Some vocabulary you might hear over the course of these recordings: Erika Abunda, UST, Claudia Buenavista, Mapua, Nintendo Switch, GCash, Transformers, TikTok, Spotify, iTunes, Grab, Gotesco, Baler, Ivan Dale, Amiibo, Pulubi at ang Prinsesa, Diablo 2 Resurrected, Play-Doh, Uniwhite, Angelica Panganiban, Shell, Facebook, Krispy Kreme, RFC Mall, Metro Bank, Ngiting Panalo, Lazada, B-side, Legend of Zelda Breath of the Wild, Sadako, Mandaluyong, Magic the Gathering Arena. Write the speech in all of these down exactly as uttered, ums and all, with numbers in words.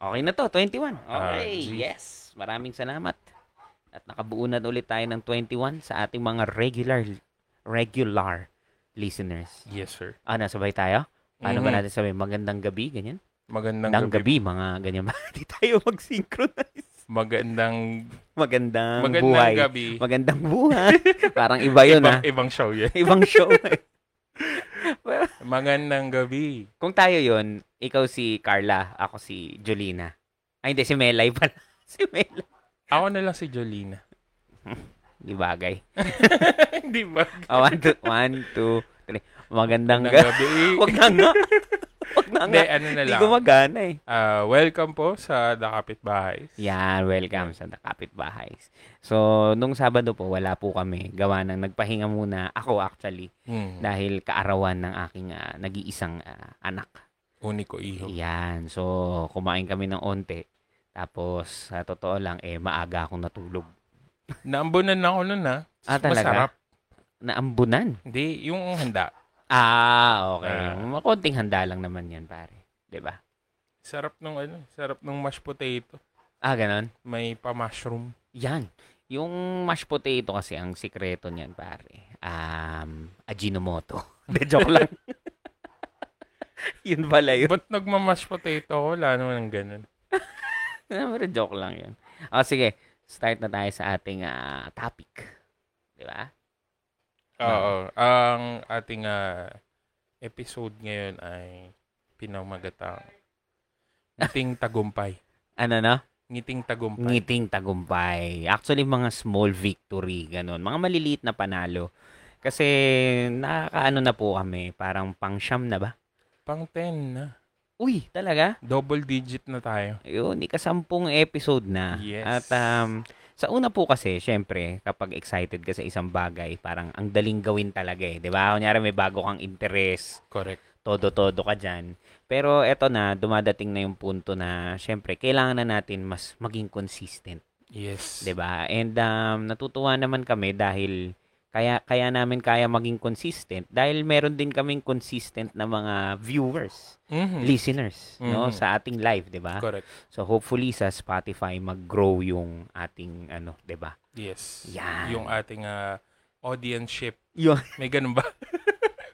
Okay na to, twenty-one. Okay, uh, yes. Maraming salamat. At nakabuo na ulit tayo ng twenty-one sa ating mga regular regular listeners. Yes, sir. Ah, nasabay tayo? Paano mm-hmm. ba natin sabihin? Magandang gabi, ganyan? Magandang gabi. gabi. Mga ganyan. Hindi tayo mag-synchronize. Magandang... Magandang, magandang buhay. Gabi. Magandang buhay. Parang iba yun, ibang, ha? Ibang show yun. Ibang show. Well, magandang gabi. Kung tayo yun, ikaw si Carla, ako si Jolina. Ay, hindi, si Melay pala. Si Melay. Ako na lang si Jolina. Di bagay. Di bagay. Oh, one, two, one, two, three. Magandang, magandang gabi. Wag na nga. Wag na nga. Hindi, ano na lang. Di gumagana eh. Uh, welcome po sa The Capit Bahays. Yan, welcome sa The Capit Bahays. So, nung Sabado po, wala po kami. Gawa ng nagpahinga muna. Ako actually. Hmm. Dahil kaarawan ng aking uh, nag-iisang uh, anak. Uniko iho. Yan. So, kumain kami ng onte. Tapos, sa totoo lang, eh, maaga akong natulog. Naambunan na ako nun, ha? Ah, talaga? Masarap. Naambunan? Hindi, yung handa. Ah, okay. Uh, Makunting handa lang naman yan, pare. Diba? Sarap nung, ano, sarap nung mashed potato. Ah, ganun? May pa-mushroom. Yan. Yung mashed potato kasi, ang sikreto niyan, pare. Um, Ajinomoto. De, joke lang. Yun pala yun. Ba't nagmamashed potato ko? Wala naman ng ganun. Pero joke lang yun. O, sige. Start na tayo sa ating uh, topic. Di ba? Oo. Um, ang ating uh, episode ngayon ay pinamagatang Ngiting Tagumpay. Ano na? Ngiting Tagumpay. Ngiting Tagumpay. Actually, mga small victory. Ganun. Mga maliliit na panalo. Kasi nakakaano na po kami. Parang pang-siyam na ba? Pang-ten na. Uy, talaga? Double digit na tayo. Ayun, ikasampung episode na. Yes. At um, sa una po kasi, syempre, kapag excited ka sa isang bagay, parang ang daling gawin talaga eh. Diba? Kunyari may bago kang interest. Correct. Todo-todo ka dyan. Pero eto na, dumadating na yung punto na, syempre, kailangan na natin mas maging consistent. Yes. Diba? And um, natutuwa naman kami dahil kaya kaya namin kaya maging consistent dahil meron din kaming consistent na mga viewers, mm-hmm. listeners, mm-hmm. no, sa ating live, 'di ba? Correct. So hopefully sa Spotify mag-grow yung ating ano, 'di ba? Yes. Yan. Yung ating uh, audience-ship. Yung... May ganun ba?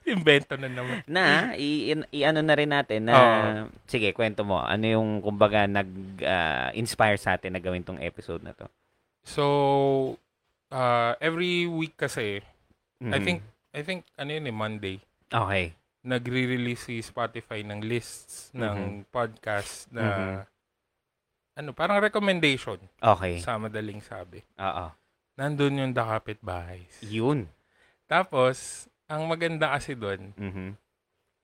Invento na naman. Na i-ano na rin natin na uh, sige, kwento mo. Ano yung kumbaga nag-inspire uh, sa atin na gawin tong episode na to? So Uh, every week kasi, mm-hmm. I think, I think, ano yun eh, Monday. Okay. Nagre-release si Spotify ng lists mm-hmm. ng podcast na, mm-hmm. ano, parang recommendation. Okay. Sa madaling sabi. Oo. Nandun yung The Capit Bahays. Yun. Tapos, ang maganda kasi dun, mm-hmm.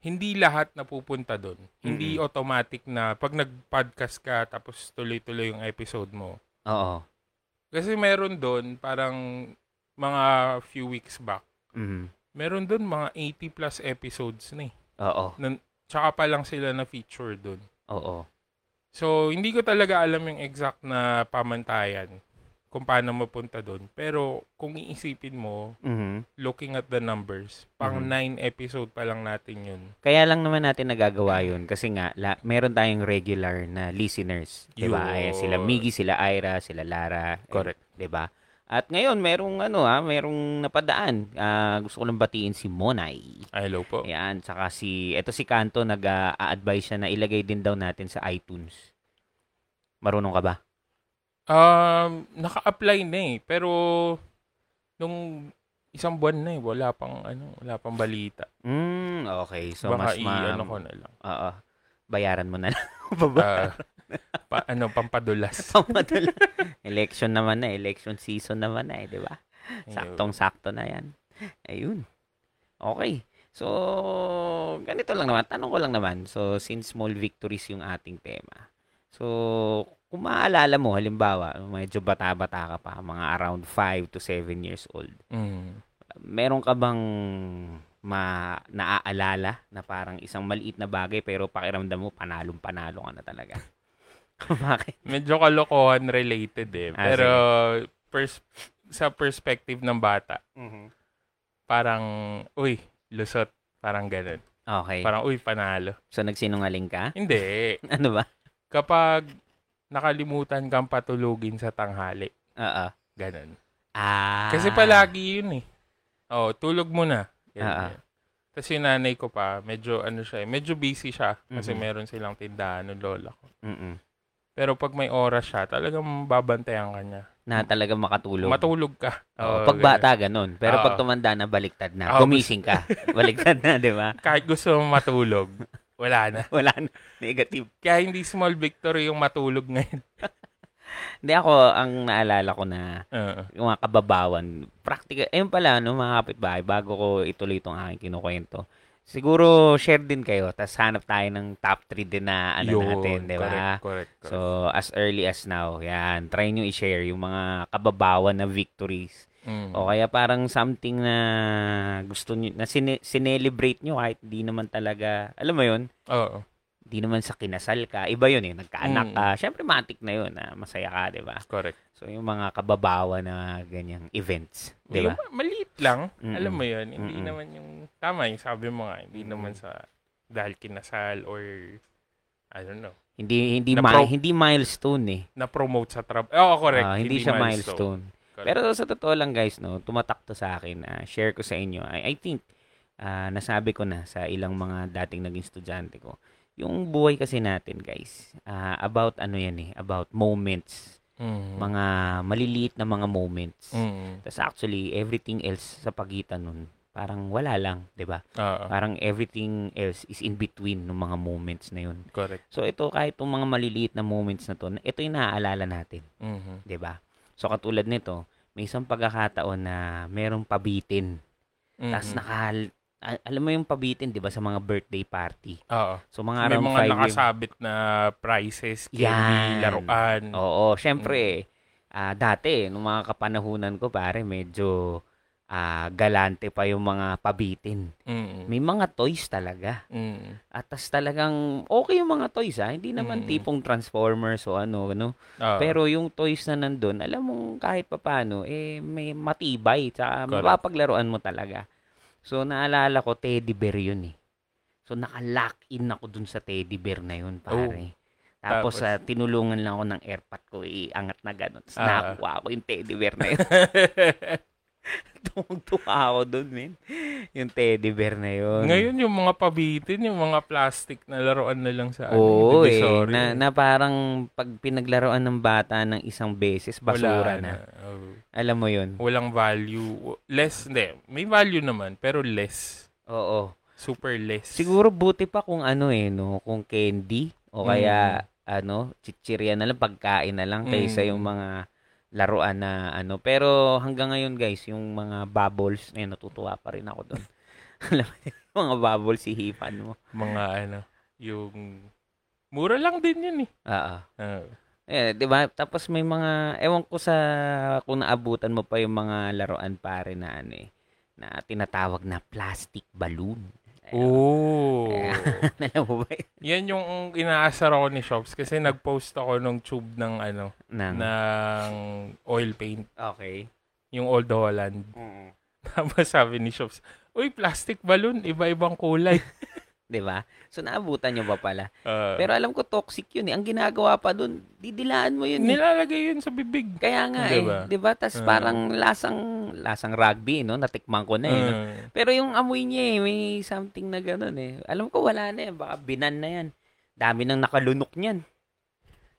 hindi lahat napupunta dun. Mm-hmm. Hindi automatic na pag nag-podcast ka, tapos tuloy-tuloy yung episode mo. Oo. Kasi meron doon, parang mga few weeks back, mm-hmm. meron doon mga eighty plus episodes na eh. Oo. Na, tsaka pa lang sila na-feature doon. Oo. So, hindi ko talaga alam yung exact na pamantayan kung paano mapunta doon. Pero, kung iisipin mo, mm-hmm. looking at the numbers, pang mm-hmm. nine episode pa lang natin yun. Kaya lang naman natin nagagawa yun. Kasi nga, la- meron tayong regular na listeners. Diba? Ayan, sila Miggy, sila Ira, sila Lara. Correct. Eh, diba? At ngayon, merong ano ha, merong napadaan. Uh, gusto ko lang batiin si Monay. Ay, hello po. Ayan, saka si, eto si Kanto, nag-a-advise siya na ilagay din daw natin sa iTunes. Marunong ka ba? Um, naka-apply na eh, pero nung isang buwan na eh, wala pang ano, wala pang balita. Mm, okay. So baka mas ma- ano ko na lang. Oo. Bayaran mo na lang. Babayaran. Uh, pa, ano, pampadulas. Pampadulas. Election naman na, election season naman na eh, di ba? Saktong-sakto na yan. Ayun. Okay. So, ganito lang naman. Tanong ko lang naman. So, since small victories yung ating tema. So, kung maaalala mo, halimbawa, medyo bata-bata ka pa, mga around five to seven years old, mm. meron ka bang ma- naaalala na parang isang maliit na bagay pero pakiramdam mo, panalong-panalo ka na talaga? Bakit? Medyo kalokohan related eh. Ah, pero pers- sa perspective ng bata, mm-hmm. parang, uy, lusot. Parang ganun. Okay. Parang, uy, panalo. So, nagsinungaling ka? Hindi. Ano ba? kapag nakalimutan kang patulugin sa tanghali. Oo. Ganun. Ah. Kasi palagi yun eh. Oh, tulog mo na. Oo. Tapos yung nanay ko pa, medyo ano siya eh, medyo busy siya kasi mm-hmm. meron silang tindahan ng lola ko. Mm-hmm. Pero pag may oras siya, talagang babantayan ka niya. Na talagang makatulog. Matulog ka. Oo, oh, pag bata, ganun. Pero oh, pag tumanda na, baliktad na. Oh, gumising ka. Baliktad na, di ba? Kahit gusto mong matulog, wala na. Wala na. Negative. Kaya hindi small victory yung matulog ngayon. Hindi ako, ang naalala ko na uh-huh. yung mga kababawan, practical, ayun pala, no, mga kapitbahay, bago ko ituloy itong aking kinukwento. Siguro, share din kayo, tas hanap tayo ng top three din na ano yun, natin, di ba? Correct, correct, correct. So, as early as now, yan, try nyo i-share yung mga kababawan na victories. Mm. O kaya parang something na gusto nyo, na sine- sinelebrate nyo kahit di naman talaga, alam mo yun? Oo. Di naman sa kinasal ka. Iba yun eh. Nagkaanak ka. Mm. Siyempre, matik na yun. Ah, masaya ka, di ba? Correct. So, yung mga kababawa na ganyang events. Di ba? Maliit lang. Mm-mm. Alam mo yun. Hindi Mm-mm. naman yung... Tama yung sabi mo nga. Hindi Mm-mm. naman sa... Dahil kinasal or... I don't know. Hindi hindi ma- hindi milestone eh. Na-promote sa trabaho. Oo, oh, correct. Uh, hindi, hindi siya milestone. milestone. Pero sa totoo lang guys, no, tumatak to sa akin. Uh, share ko sa inyo. I, I think, uh, nasabi ko na sa ilang mga dating naging estudyante ko. Yung buhay kasi natin, guys, uh, about ano yan eh, about moments. Mm-hmm. Mga maliliit na mga moments. Mm-hmm. Tapos actually, everything else sa pagitan nun, parang wala lang, di ba? Uh-huh. Parang everything else is in between ng mga moments na yun. Correct. So ito, kahit yung mga maliliit na moments na to, ito yung naaalala natin. Mm-hmm. Di ba? So katulad nito, may isang pagkakataon na merong pabitin. Mm-hmm. Tapos nakahal... Alam mo yung pabitin, di ba, sa mga birthday party? Oo. So, mga so, around five. May mga nakasabit yung... na prizes, candy, laruan. Oo. Siyempre, mm. uh, dati, nung mga kapanahunan ko, pare, medyo uh, galante pa yung mga pabitin. Mm. May mga toys talaga. Mm. At tas talagang okay yung mga toys, ha? Hindi naman mm. tipong Transformers o ano, ano. Uh. Pero yung toys na nandun, alam mo kahit papano, eh, may matibay. Tsaka mapapaglaruan mo talaga. So, naalala ko, teddy bear yun eh. So, naka-lock in ako dun sa teddy bear na yun, pare. Oh. Tapos, Tapos uh, tinulungan lang ako ng airpot ko, iangat na gano'n. Tapos, uh, nakuha ako yung teddy bear na yun. Tumugtuwa ako dun, man. Yung teddy bear na yun. Ngayon, yung mga pabitin, yung mga plastic na laruan na lang sa Oo, akin. Oo eh, na, na parang pag pinaglaruan ng bata ng isang beses, basura Wala na. na. Oh. Alam mo yun? Walang value. Less, hindi. May value naman, pero less. Oo. Super less. Siguro buti pa kung ano eh, no? Kung candy, o kaya, mm. ano, chichirya na lang, pagkain na lang, kaysa mm. yung mga laruan na ano. Pero hanggang ngayon guys, yung mga bubbles, eh, natutuwa pa rin ako doon. Alam mo, mga bubbles, sihipan mo. Mga ano, yung... Mura lang din yun eh. Oo. Oo. Eh, diba? Tapos may mga, ewan ko sa kung naabutan mo pa yung mga laruan pare na ano eh, na tinatawag na plastic balloon. Oo. Alam mo ba? Yan yung inaasar ako ni Shops kasi nagpost ako ng tube ng ano, ng, ng oil paint. Okay. Yung Old Holland. Mm. Tapos sabi ni Shops, uy, plastic balloon, iba-ibang kulay. Diba? So, naabutan nyo ba pala? Uh, Pero alam ko, toxic yun eh. Ang ginagawa pa dun, didilaan mo yun. Nilalagay eh. yun sa bibig. Kaya nga diba? eh. Diba? Tapos uh, parang lasang lasang rugby, no? Natikman ko na eh. Uh, no? Pero yung amoy niya eh, may something na ganun eh. Alam ko, wala na eh. Baka binan na yan. Dami nang nakalunok niyan.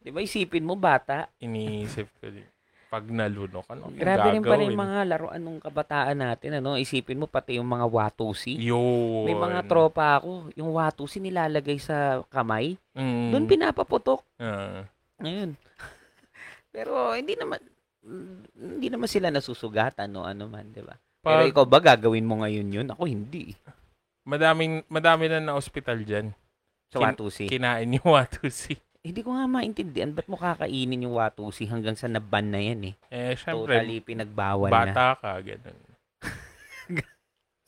Diba? Isipin mo, bata. Iniisip ko din. Pag nalunok, ano yung Grabe gagawin? Rin pala yung mga laruan ng kabataan natin. Ano? Isipin mo, pati yung mga Watusi. Yun. May mga tropa ako. Yung Watusi nilalagay sa kamay. Mm. Doon pinapaputok. Uh. Ayun. Pero hindi naman hindi naman sila nasusugatan. No? Ano man, di ba? Pero ikaw ba, gagawin mo ngayon yun? Ako, hindi. Madaming, madami na na-hospital dyan. Sa Kin- Watusi? Kinain yung Watusi. Hindi eh, ko nga maintindihan. Ba't mo kakainin yung Watusi hanggang sa naban na yan eh? Eh, syempre. Totally pinagbawal bata na. Bata ka, ganun.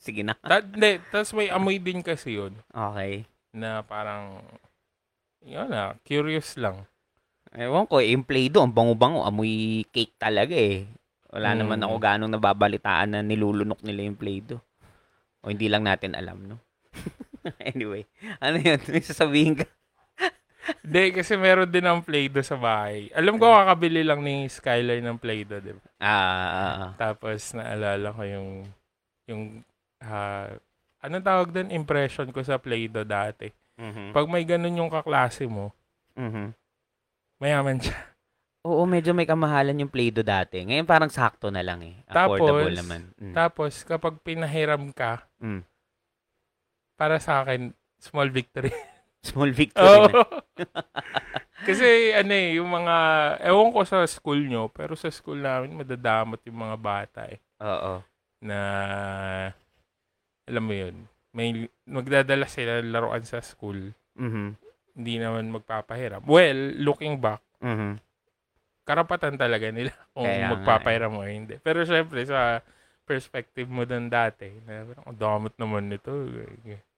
Sige na. Ta- de, tas may amoy din kasi yun. Okay. Na parang, yun na, curious lang. Ewan ko, yung Play-Doh, ang bango-bango, amoy cake talaga eh. Wala hmm. naman ako ganong nababalitaan na nilulunok nila yung Play-Doh. O hindi lang natin alam, no? Anyway, ano yun? May sasabihin ka? Hindi, kasi meron din ang Play-Doh sa bahay. Alam ko kakabili lang ni Skyler ng Play-Doh, di ba? Ah. Tapos naalala ko yung, yung, uh, anong tawag doon? Impression ko sa Play-Doh dati. Mm-hmm. Pag may ganun yung kaklase mo, mm-hmm, mayaman siya. Oo, medyo may kamahalan yung Play-Doh dati. Ngayon parang sakto na lang eh. Affordable tapos, naman. Mm. Tapos, kapag pinahiram ka, mm, para sa akin, small victory. Small victory oh. na. Kasi ano eh, yung mga, ewan ko sa school nyo, pero sa school namin, madadamot yung mga bata eh. Oo. Na, alam mo yun, may, magdadala sila laruan sa school. Mm-hmm. Hindi naman magpapahiram. Well, looking back, mm-hmm, karapatan talaga nila kung kaya magpapahiram nga, eh. mo hindi. Pero syempre, sa perspective mo doon dati, na, ang damot naman nito.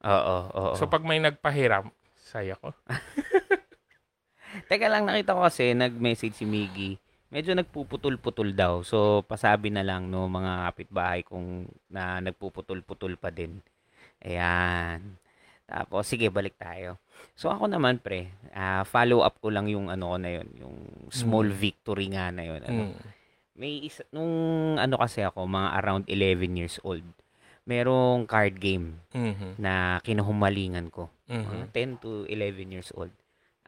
Oo, oo. So pag may nagpahiram, saya ko. Teka lang, nakita ko kasi nag-message si Miggy. Medyo nagpuputol-putol daw. So pasabi na lang no mga kapitbahay kung na nagpuputol-putol pa din. Ayan. Tapos sige, balik tayo. So ako naman pre, uh, follow up ko lang yung ano na yun, yung small mm. victory nga na yun. Ano? Mm. May isa nung ano kasi ako, mga around eleven years old. Merong card game mm-hmm. na kinahumalingan ko. Mm-hmm. ten to eleven years old.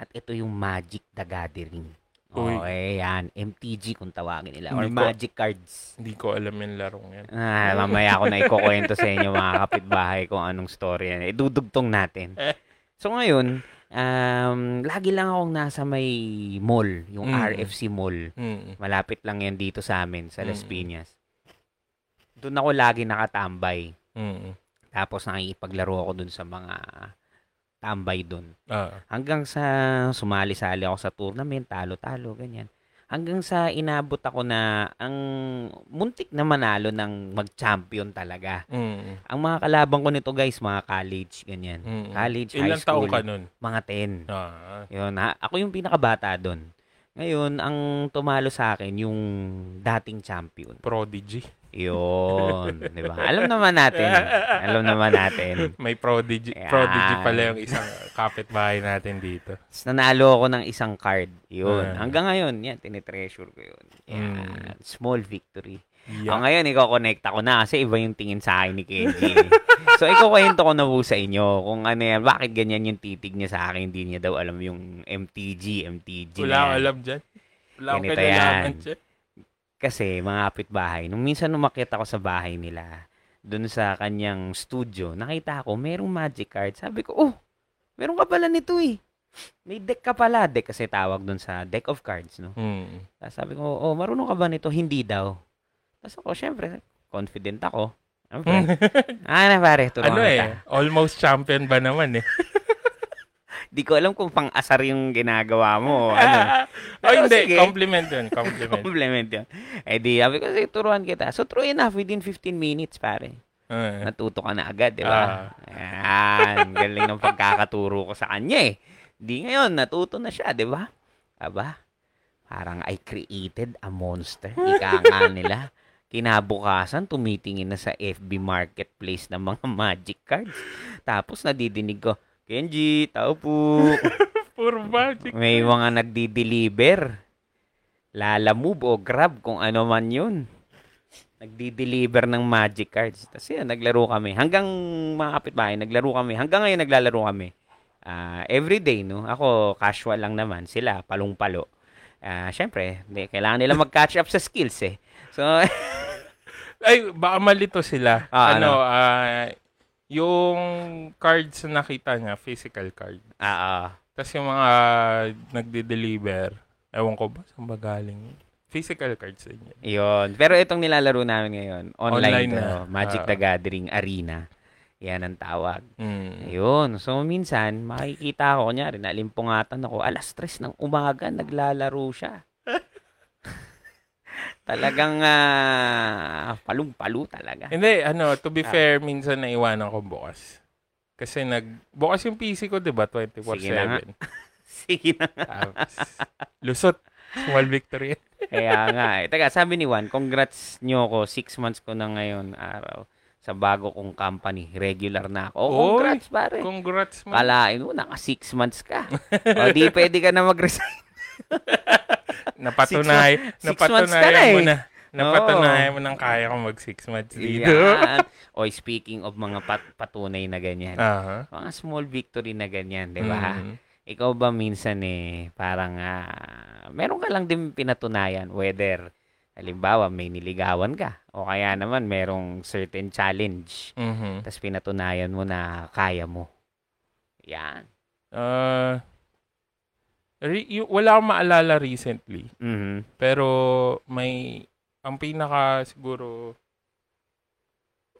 At ito yung Magic the Gathering. Uy. Okay, yan. M T G kung tawagin nila. Or hindi Magic ko, Cards. Hindi ko alam yung larong yan. Ah, mamaya ako na ikukwento sa inyo mga kapitbahay kung anong story yan. Idudugtong natin. So ngayon, um, lagi lang akong nasa may mall. Yung mm-hmm. R F C Mall. Mm-hmm. Malapit lang yan dito sa amin, sa Las Piñas. Doon ako lagi nakatambay. Mm-hmm. Tapos nakikipaglaro ako doon sa mga tambay doon. Uh-huh. Hanggang sa sumali-sali ako sa tournament, talo-talo, ganyan. Hanggang sa inabot ako na ang muntik na manalo ng mag-champion talaga. Mm-hmm. Ang mga kalabang ko nito guys, mga college, ganyan. Mm-hmm. College, ilang high school. Ilang taon ka nun? Mga ten. Uh-huh. Yun, ha? Ako yung pinakabata doon. Ngayon, ang tumalo sa akin, yung dating champion. Prodigy. Yun, di ba? Alam naman natin. Alam naman natin. May prodigy, yeah. prodigy pala yung isang kapitbahay natin dito. Tapos nanalo ako ng isang card. Yun. Yeah. Hanggang ngayon, yan, tinitreasure ko yun. Yeah. Mm. Small victory. Yeah. O ngayon, iko-connect ako na kasi iba yung tingin sa akin ni Kenji. So, ikukwento ko na po sa inyo kung ano yan, bakit ganyan yung titig niya sa akin, hindi niya daw alam yung M T G, M T G. Wala alam dyan. Wala akong kailangan dyan. Kasi mga kapitbahay, nung minsan umakyat ako sa bahay nila, doon sa kanyang studio, nakita ko, merong magic card. Sabi ko, oh, meron ka pala nito eh. May deck ka pala. Deck kasi tawag doon sa deck of cards, no? Hmm. Sabi ko, oh, marunong ka ba nito? Hindi daw. Tapos ako, syempre, confident ako. Syempre, ah, na pare, tulungan ano eh, ta. Almost champion ba naman eh. Di ko alam kung pang-asar yung ginagawa mo. Ano. Oh, hindi. Sige. Compliment yun. Compliment. Compliment yun. Eh di, sabi ko, sige, turuan kita. So, true enough, within fifteen minutes, pare. Uh, Natuto ka na agad, di ba? Uh, Ayan. Galing ng pagkakaturo ko sa kanya eh. Di ngayon, natuto na siya, di ba? Aba, parang I created a monster. Ika nga nila. Kinabukasan, tumitingin na sa F B Marketplace ng mga magic cards. Tapos, nadidinig ko, Kenji, tao po. Puro magic. May mga nagdi-deliver. Lala Move o Grab, kung ano man yun. Nagdi-deliver ng magic cards. Tapos yan, naglaro kami. Hanggang mga kapitbahay, naglaro kami. Hanggang ngayon, naglalaro kami. Uh, everyday, no? Ako, casual lang naman. Sila, palong-palo. Uh, Siyempre, kailangan nila mag-catch up sa skills, eh. So, ay, baka malito sila. Ah, ano, ah... Uh, yung cards na nakita niya, physical card. Ah, ah. Tapos yung mga uh, nagde-deliver, ewan ko ba, saan ba galing? Physical cards din yun. Yun. Pero itong nilalaro namin ngayon, online, online to. Magic the Gathering Arena. Yan ang tawag. Mm. Ayun. So, minsan, makikita ko, kunyari, nalimpungatan ako, alas tres ng umaga, naglalaro siya. Talagang uh, palong-palo talaga. Hindi, ano, to be fair, minsan naiwanan ko bukas. Kasi nag... Bukas yung P C ko, di ba? twenty-four seven. Sige na nga. Sige na nga. Tapos, lusot. Small victory. Kaya nga. Eh. Teka, sabi ni Juan, congrats nyo ko. Six months ko na ngayon araw. sa bago kong company. Regular na ako. Oh, congrats, Oy, pare. Congrats, man. Kalain mo, naka six months ka. O, di pwede ka na mag-resign. Napatunay. Six, napatunayan six mo na. Eh. Napatunayan no. mo nang kaya kong mag six months dito. Yeah. O, speaking of mga pat- patunay na ganyan. Uh-huh. Mga small victory na ganyan, di ba? Mm-hmm. Ikaw ba minsan eh, parang uh, meron ka lang din pinatunayan, whether halimbawa, may niligawan ka. O kaya naman, merong certain challenge. Mm-hmm. Tapos pinatunayan mo na kaya mo. Yan. Uh, re- y- wala akong maalala recently. Mm-hmm. Pero may, ang pinaka siguro,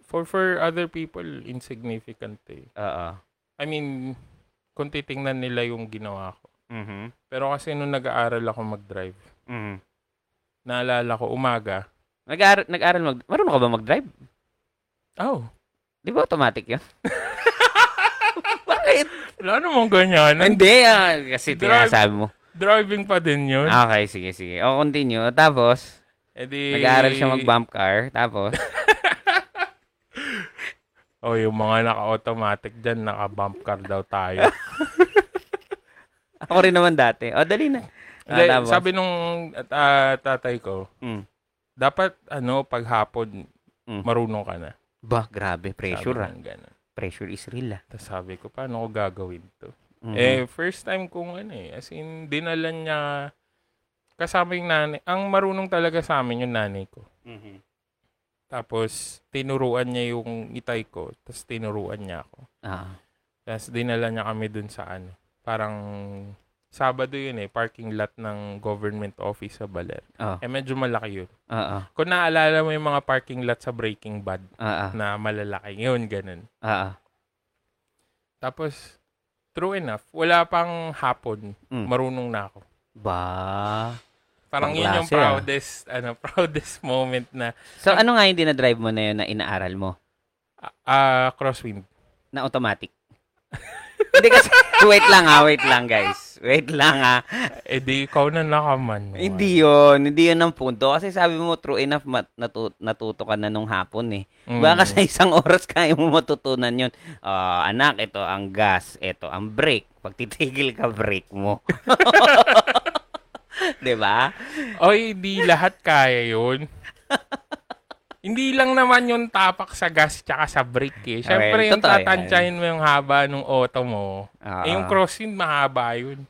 for for other people, insignificant eh. Uh-uh. I mean, kung titingnan nila yung ginawa ko. Mm-hmm. Pero kasi nung nag-aaral ako mag-drive, mm-hmm. naalala ko, umaga. Nag-aaral, nag-aaral mag... Marunong ka ba mag-drive? Oh. Di ba automatic yun? Bakit? Wala namang ganyan. Hindi ah. Kasi tinasabi mo. Driving pa din yun. Okay, sige, sige. O, continue. Tapos, edi... nag-aaral siya mag-bump car. Tapos... o, oh, yung mga naka-automatic dyan, naka-bump car daw tayo. Ako rin naman dati. O, dali na. Ah, sabi nung uh, tatay ko, mm. dapat ano pag hapon mm. marunong ka na. Bah, grabe, pressure. Sabi ah. Pressure is real ah. Tapos sabi ko, paano ko gagawin to? Mm-hmm. Eh, first time kong ano eh, as in, dinala niya kasama yung nanay. Ang marunong talaga sa amin yung nanay ko. Mm-hmm. Tapos, tinuruan niya yung itay ko. Tapos, tinuruan niya ako. Ah. Tapos, dinala niya kami dun sa ano. Parang... Sabado yun eh, parking lot ng government office sa Baler. Oh. Eh medyo malaki yun. Uh-oh. Kung naalala mo yung mga parking lot sa Breaking Bad Uh-oh. na malalaki yun, ganun. Uh-oh. Tapos, true enough, wala pang hapon, mm. marunong na ako. Ba? Parang yun yung proudest, ah. ano, proudest moment na... So ano nga yung dinadrive mo na yun na inaaral mo? Ah, uh, crosswind. Na automatic? Hindi kasi, wait lang ha, wait lang guys. Wait lang ha. Eh di, ikaw na nakaman. Hindi yun, hindi yun ang punto. Kasi sabi mo, true enough, mat- natu- natuto ka na nung hapon eh. Mm. Baka sa isang oras kaya mo matutunan yun. Uh, anak, ito ang gas, ito ang brake. Pag titigil ka, brake mo. Diba? Oy, di lahat kaya yun. Hindi lang naman yung tapak sa gas tsaka sa brake eh. Siyempre, okay, yung tatansyahin mo yung haba ng auto mo. Uh-oh. Eh, yung crossing, mahaba yun.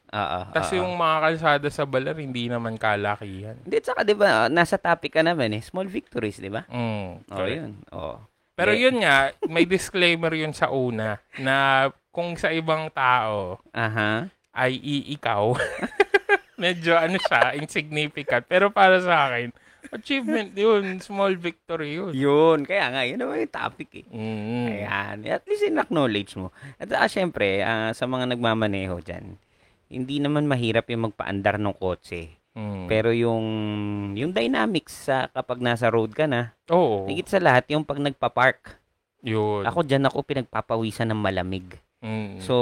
Tapos yung mga kalsada sa Baler, hindi naman kalakihan. Hindi, tsaka diba, nasa topic ka naman eh. Small victories, diba? Mm, o, yun. O. Pero yeah. yun nga, may disclaimer yun sa una na kung sa ibang tao uh-huh. ay iikaw, medyo ano siya, insignificant. Pero para sa akin, achievement yun. Small victory yun. Yun. Kaya nga, yun naman yung topic eh. Mm. Ayan. At least in-acknowledge mo. At ah, syempre, uh, sa mga nagmamaneho dyan, hindi naman mahirap yung magpaandar ng kotse. Mm. Pero yung yung dynamics sa kapag nasa road ka na, oh. higit sa lahat yung pag nagpa-park. Yun. Ako dyan ako pinagpapawisan ng malamig. Mm. So,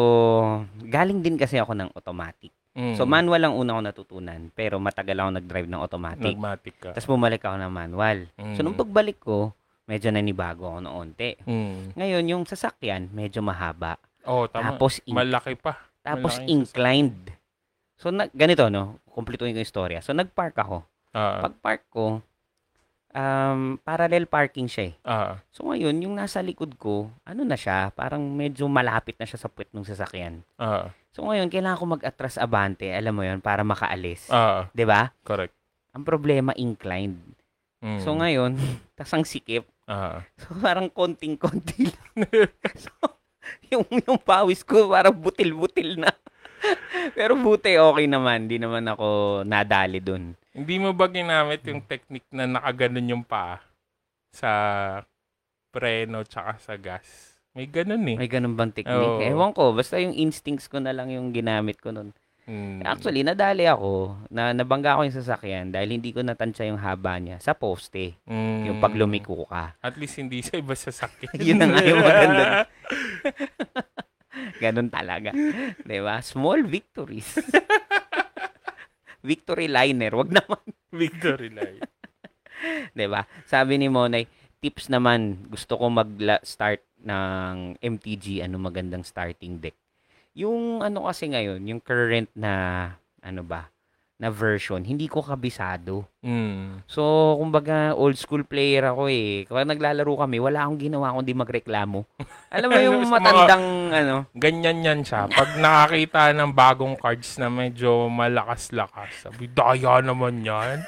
galing din kasi ako ng automatic. Mm. So, manual ang una ko natutunan. Pero matagal ako nag-drive ng automatic. Automatic ka. Tapos bumalik ako ng manual. Mm. So, nung pagbalik ko, medyo nanibago ako ng onte. Mm. Ngayon, yung sasakyan, medyo mahaba. Oh, tama. Tapos, in- malaki pa. Tapos, malaki inclined. Sasakyan. So, na- ganito, no? Kumpletuhin ko yung storya. So, nag-park ako. Uh-huh. Pag-park ko, um, parallel parking siya eh. Uh-huh. So, ngayon, yung nasa likod ko, ano na siya? Parang medyo malapit na siya sa puwet ng sasakyan. Oo. Uh-huh. So ngayon, kailangan ko mag-atras abante, alam mo yon para makaalis. Uh, diba? Correct. Ang problema, inclined. Mm. So ngayon, tas ang sikip. Uh. So parang konting-konti lang. So, yung, yung pawis ko, parang butil-butil na. Pero buti, okay naman. Di naman ako nadali dun. Hindi mo ba ginamit yung technique na nakaganon yung paa sa preno tsaka sa gas? May ganun eh. May ganun bang technique? Oh. Ewan ko. Basta yung instincts ko na lang yung ginamit ko nun. Hmm. Actually, nadali ako. Na, nabangga ako yung sasakyan dahil hindi ko natansya yung haba niya sa poste. Hmm. Yung paglumiko ka. At least hindi sa iba sasakyan. Yun na nga yung maganda. Ganun talaga. Diba? Small victories. Victory liner. Wag naman. Victory liner. Diba? Sabi ni Monay, tips naman, gusto ko mag-start ng M T G, ano magandang starting deck. Yung ano kasi ngayon, yung current na, ano ba, na version, hindi ko kabisado. Mm. So, kumbaga, old school player ako eh. Kapag naglalaro kami, wala akong ginawa kundi magreklamo. Alam mo yung matandang, mga, ano? Ganyan yan siya. Pag nakakita ng bagong cards na medyo malakas-lakas, sabi, daya naman yan.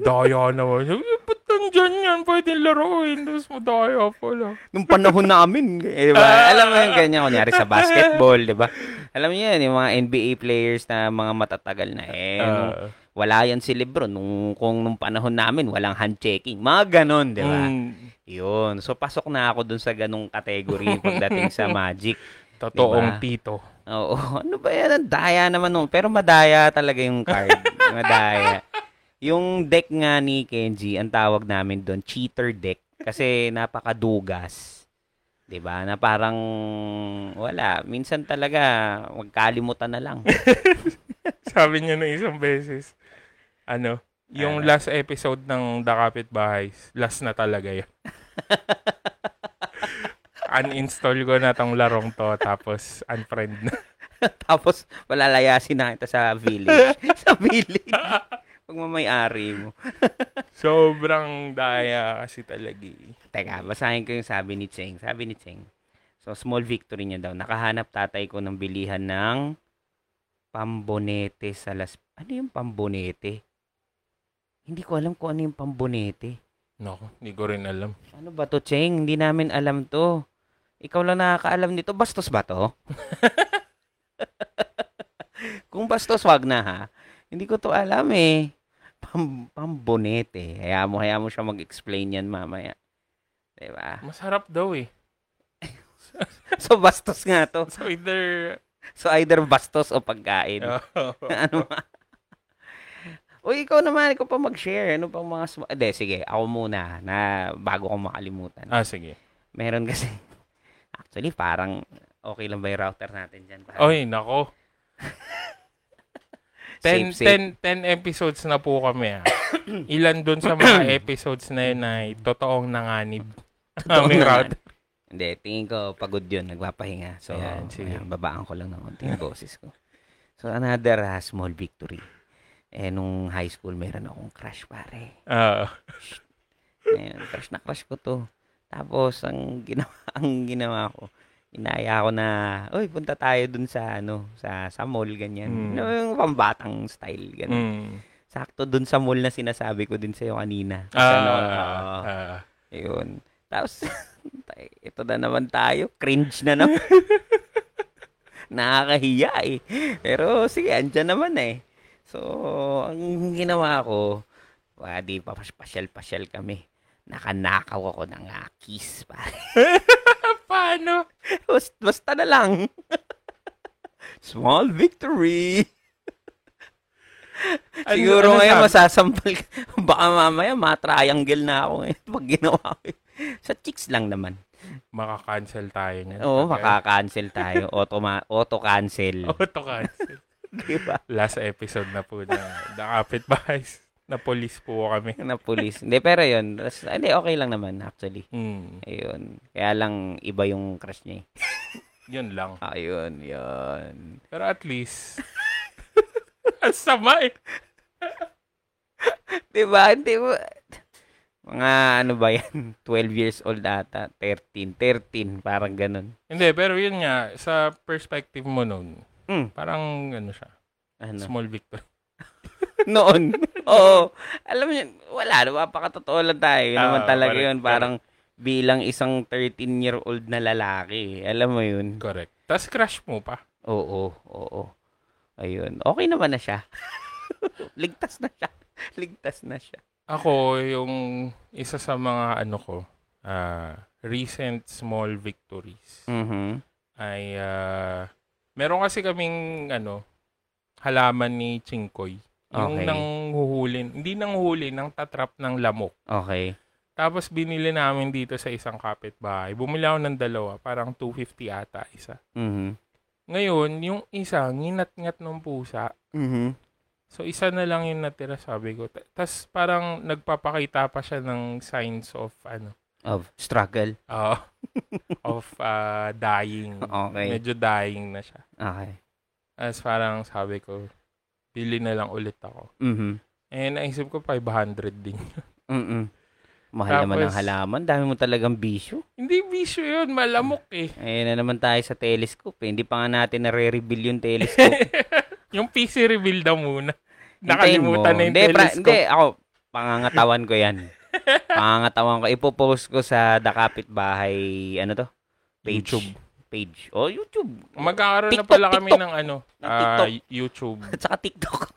Daya naman. Sabi, ba't nandiyan yan? Pwedeng laruin. Tapos madaya pala. Nung panahon namin, eh, diba? Alam mo yung ganyan, kunyari sa basketball, di ba? Alam niyo yan, yung mga N B A players na mga matatagal na eh. Uh, wala yan si Lebron. Nung, kung nung panahon namin, walang hand-checking. Mga ganon, di ba? Um, Yun. So, pasok na ako dun sa ganong kategory pagdating sa Magic. Totoong diba? Tito. Oo. Ano ba yan? Daya naman nun. Pero madaya talaga yung card. Madaya. Yung deck nga ni Kenji, ang tawag namin dun, cheater deck. Kasi napakadugas. Diba? Na parang wala. Minsan talaga magkalimutan na lang. Sabi niya nung isang beses, ano, yung uh, last episode ng The Capit Bahays, last na talaga yun. Uninstall ko na tong larong to, tapos unfriend na. Tapos palalayasin na kita sa village. Sa village. Pag mamay-ari mo. Sobrang daya kasi talaga. Teka, basahin ko yung sabi ni Cheng. Sabi ni Cheng. So, small victory niya daw. Nakahanap tatay ko ng bilihan ng pambonete sa Las... Ano yung pambonete? Hindi ko alam kung ano yung pambonete. No, hindi ko rin alam. Ano ba to, Cheng? Hindi namin alam to. Ikaw lang nakakaalam nito. Bastos ba to? Kung bastos, wag na ha. Hindi ko to alam eh. Pam, pambonete. Hayaan mo, hayaan mo siya mag-explain yan mamaya. Diba? Masarap daw eh. So, bastos nga to. So, either... So, either bastos o pagkain. Oh. Ano ma... Uy, ikaw naman. Ikaw pa mag-share. Ano pang mga... Sm- De, sige. Ako muna. Na bago ko makalimutan. Ah, sige. Meron kasi... Actually, parang... Okay lang ba yung router natin dyan? Parang... Oy, nako. ten, ten, ten episodes na po kami. Ah. Ilan dun sa mga episodes na yun ay totoong nanganib. Totoong nanganib. Hindi, tingin ko pagod yun. Nagpapahinga. So, ayan, ayan, babaan ko lang ng konti yung boses ko. So, another uh, small victory. Eh, nung high school, meron akong crush, pare. Oo. Uh. Ayan, crush na crush ko to. Tapos, ang ginawa, ang ginawa ko, inaya ako na, uy, punta tayo dun sa, ano, sa, sa mall, ganyan. Mm. Yung pambatang style, ganyan. Mm. Sakto dun sa mall na sinasabi ko din sa'yo kanina. Ah, ano, uh, uh, yun. Tapos, ito na naman tayo. Cringe na naman. Nakakahiya eh. Pero, sige, andyan naman eh. So, ang ginawa ko, wadi, papasyal-pasyal kami. Nakanakaw ako ng uh, kiss, pare. Paano? Basta, basta na lang. Small victory. Ano, siguro ano ngayon sabi? Masasampal ka. Baka mamaya matriangle na ako eh. Pag ginawa ko. Sa chicks lang naman. Makakancel tayo niyan. Oo, okay. Makakancel tayo. Automa- auto-cancel. Auto-cancel. Diba? Last episode na po na The Capit Bahays. Na-police po kami. Na-police. Hindi, pero yun. Hindi, okay lang naman, actually. Mm. Ayun. Kaya lang, iba yung crush niya eh. Yun lang. Ayun, yun. Pero at least, ang sama eh. Diba? Hindi mo. Mga ano ba yan? twelve years old ata. thirteen. thirteen. Parang ganun. Hindi, pero yun nga, sa perspective mo noon, mm. parang ano siya. Ano? Small victory. Noon. Oo. Alam niyo, wala. Napakatotoo lang tayo. Yun uh, naman talaga correct, yun. Parang correct. Bilang isang thirteen-year-old na lalaki. Alam mo yun. Correct. Tapos crush mo pa. Oo. Oo. Ayun. Okay naman na siya. Ligtas na siya. Ligtas na siya. Ako, yung isa sa mga ano ko, uh, recent small victories, mm-hmm. ay uh, meron kasi kaming ano, halaman ni Chingkoy. Okay. Yung nanghuhulin, hindi nanghulin, nang tatrap ng lamok. Okay. Tapos binili namin dito sa isang kapitbahay. Bumili ako ng dalawa, parang two fifty ata isa. Mm-hmm. Ngayon, yung isa, nginat-ngat ng pusa. Mm-hmm. So, isa na lang yung natira, sabi ko. Tapos parang nagpapakita pa siya ng signs of ano. Of struggle. Oo. Of uh, dying. Okay. Medyo dying na siya. Okay. As parang sabi ko, pili na lang ulit ako. Mm-hmm. And naisip ko, five hundred din. Mm-mm. Mahal tapos, naman ang halaman. Dami mo talagang bisyo. Hindi bisyo yun. Malamok eh. Ayun na naman tayo sa telescope eh. Hindi pa nga natin nare-reveal yung telescope. Yung P C reveal daw muna. Nakalimutan na yung hindi, telescope. Pra, hindi, ako, pangangatawan ko yan. Pangangatawan ko. Ipopost ko sa The Capit Bahay, ano to? Page. YouTube. Page. Oh, YouTube. Magkakaroon TikTok, na pala kami TikTok. ng ano, uh, YouTube. At saka TikTok.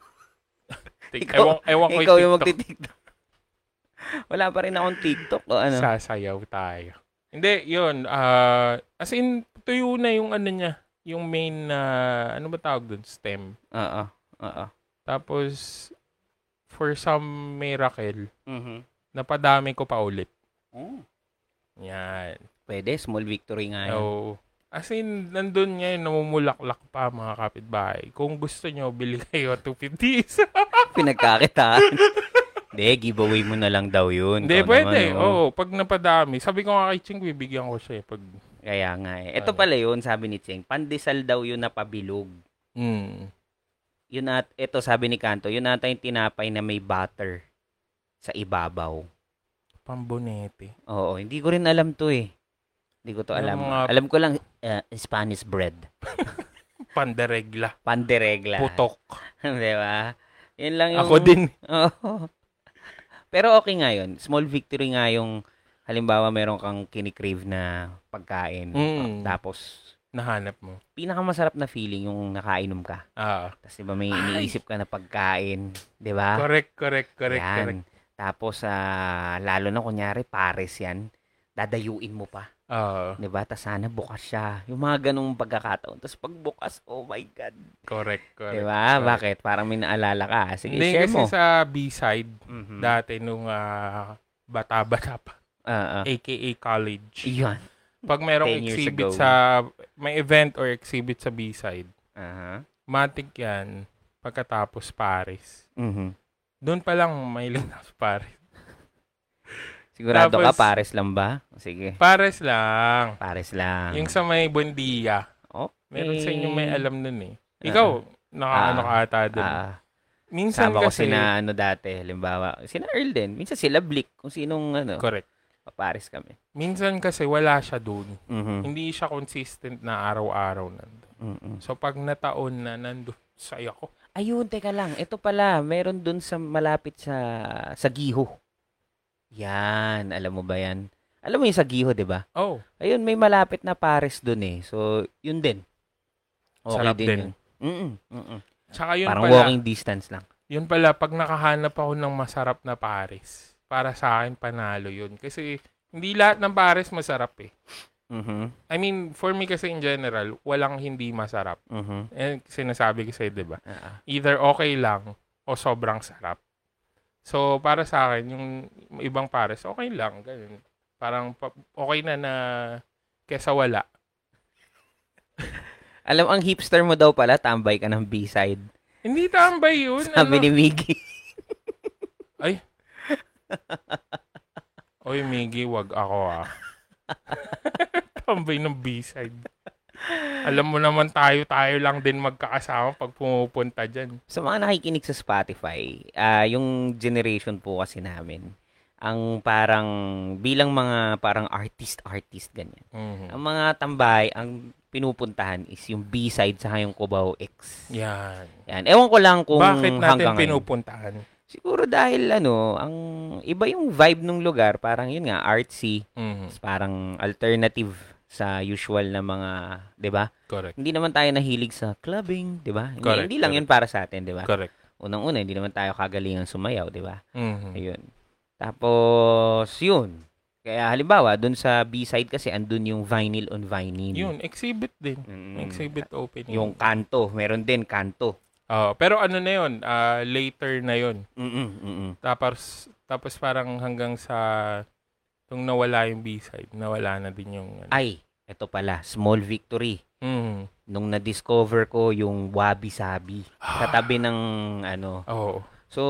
Ikaw, ewan, ewan ko yung TikTok. Ikaw yung magti-TikTok. Wala pa rin akong TikTok o ano. Sasayaw tayo. Hindi, yun. Uh, as in, tuyo na yung ano niya. Yung main na, uh, ano ba tawag doon? Stem. Oo. Oo. Tapos, for some miracle, mm-hmm. napadami ko pa ulit. Oh. Yan. Pwede, small victory nga yun. Oo. So, as in, nandun ngayon, namumulaklak pa mga kapitbahay. Kung gusto nyo, bili kayo two fifties. Pinagkakitaan. De, giveaway mo na lang daw yun. Hindi, pwede. Naman, oh. Oo, pag napadami. Sabi ko nga kay Ching, bibigyan ko siya. Pag... Kaya nga eh. Ito pala yun, sabi ni Ching, pandesal daw yun na pabilog. Mm. Yun at, ito sabi ni Kanto, yun ata yung tinapay na may butter sa ibabaw. Pambonete. Oo, hindi ko rin alam to eh. Hindi ko to alam. Mga... Alam ko lang, uh, Spanish bread. Panderegla. Panderegla. Putok. Diba? Yun lang yung... Ako din. Oo. Pero okay nga yun. Small victory nga yung halimbawa meron kang kinikrave na pagkain. Mm. Tapos, nahanap mo. Pinakamasarap na feeling yung nakainom ka. Ah. Tapos diba may iniisip ka na pagkain. Diba? Correct, correct, correct. Yan. Correct. Tapos, uh, lalo na kunyari, pares yan. Dadayuin mo pa. Oo. Uh, diba? Tapos sana bukas siya. Yung mga ganung pagkakataon. Tapos pag bukas, oh my God. Correct, correct. Diba? Correct. Bakit? Parang may naalala ka. Sige, hindi, share mo. Kasi sa B-side, mm-hmm. dati nung uh, bata-bata pa. Uh, uh. A K A college. Iyon. Pag merong exhibit ago. Sa, may event or exhibit sa B-side, uh-huh. matik yan pagkatapos Paris. Mm-hmm. Doon pa lang may lintas Paris. Sigurado tapos, ka, pares lang ba? Sige. Pares lang. Pares lang. Yung sa may Buendia. Okay. Meron sa inyo may alam nun eh. Ikaw, uh-huh. nakaano uh-huh. ka ata doon. Uh-huh. Minsan Saba kasi... Saba ko sina ano dati, halimbawa. Sina Earl din. Minsan sila Blick. Kung sinong ano. Correct. Pares kami. Minsan kasi wala siya doon. Mm-hmm. Hindi siya consistent na araw-araw nandun. Mm-hmm. So pag nataon na nandun, saya ko. Ayun, teka lang. Ito pala, meron doon sa malapit sa sa Giho. Yan, alam mo ba yan? Alam mo yung sa Giho, di ba? Oh. Ayun, may malapit na pares dun eh. So, yun din. Okay. Sarap din. din. Yun. Mm-mm, mm-mm. Tsaka yun parang pala, walking distance lang. Yun pala, pag nakahanap ako ng masarap na pares, para sa akin, panalo yun. Kasi, hindi lahat ng pares masarap eh. Mm-hmm. I mean, for me kasi in general, walang hindi masarap. Mm-hmm. Eh, sinasabi kasi, di ba? Uh-huh. Either okay lang o sobrang sarap. So, para sa akin, yung ibang pares, okay lang. Ganun. Parang okay na na kesa wala. Alam, ang hipster mo daw pala, tambay ka ng B-side. Hindi tambay yun. Sabi ano? Ni Miggy. Ay. Oy, Miggy, wag ako ah. Tambay ng B-side. Alam mo naman tayo-tayo lang din magkakasama pag pumupunta dyan. Sa mga nakikinig sa Spotify, uh, yung generation po kasi namin, ang parang bilang mga parang artist-artist ganyan. Mm-hmm. Ang mga tambay, ang pinupuntahan is yung B-side sa Hayon Cubao X. Yan. Yan. Ewan ko lang kung bakit natin pinupuntahan. Ngayon. Siguro dahil ano, ang iba yung vibe ng lugar, parang yun nga, artsy, mm-hmm. parang alternative sa usual na mga, 'di ba? Correct. Hindi naman tayo nahilig sa clubbing, 'di ba? Hindi, hindi lang correct. 'Yun para sa atin, 'di ba? Correct. Unang-una, hindi naman tayo kagalingang sumayaw, 'di ba? Mm-hmm. Ayun. Tapos 'yun. Kaya halimbawa, doon sa B-side kasi andun yung vinyl on vinyl. 'Yun, exhibit din. Mm-hmm. Exhibit opening. Yung kanto, meron din kanto. Oh, pero ano na 'yun? Uh, later na 'yun. Mm-mm, mm-mm. Tapos tapos parang hanggang sa nung nawala yung B-side, nawala na din yung... Ano. Ay, eto pala, small victory. Mm. Nung na-discover ko yung Wabi Sabi. Sa tabi ng, ano, oh. So,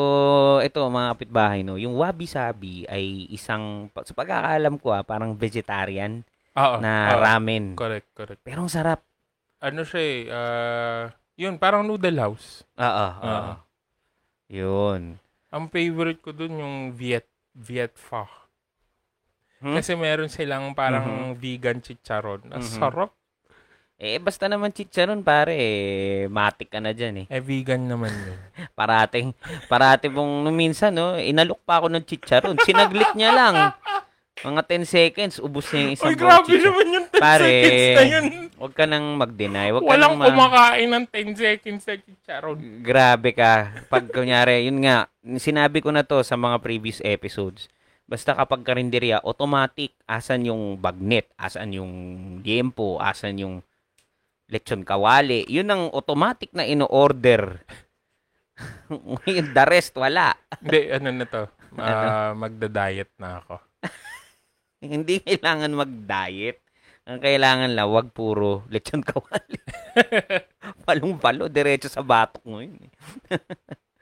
ito mga kapitbahay, no, yung Wabi Sabi ay isang, sa pagkakaalam ko, ah, parang vegetarian ah, na ah, ramen. Correct, correct. Pero ang sarap. Ano siya eh, uh, yun, parang noodle house. Oo, ah, oo. Ah, ah. ah. Yun. Ang favorite ko dun yung Viet, Viet Pho. Hmm? Kasi meron silang parang mm-hmm. vegan chicharon. Ang mm-hmm. sarap. Eh, basta naman chicharon, pare, eh, matik ka na dyan, eh. Eh, vegan naman yun. Parating, parating pong, no, minsan, no, inalok pa ako ng chicharon. Sinaglit niya lang. Mga ten seconds, ubos niya yung isang bowl chicharon. Uy, grabe naman yung ten seconds na yun. Huwag ka nang mag-deny. Wag Walang ka nang kumakain ng ten seconds na chicharon. Grabe ka. Pag, kunyari, yun nga, sinabi ko na to sa mga previous episodes. Basta kapag karinderya, automatic, asan yung bagnet, asan yung liempo, asan yung lechon kawali. Yun ang automatic na ino-order. The rest, wala. Hindi, ano na to? Uh, ano? Magda-diet na ako. Hindi kailangan mag-diet. Ang kailangan lang, wag puro lechon kawali. Palong-palo, diretso sa batok mo yun.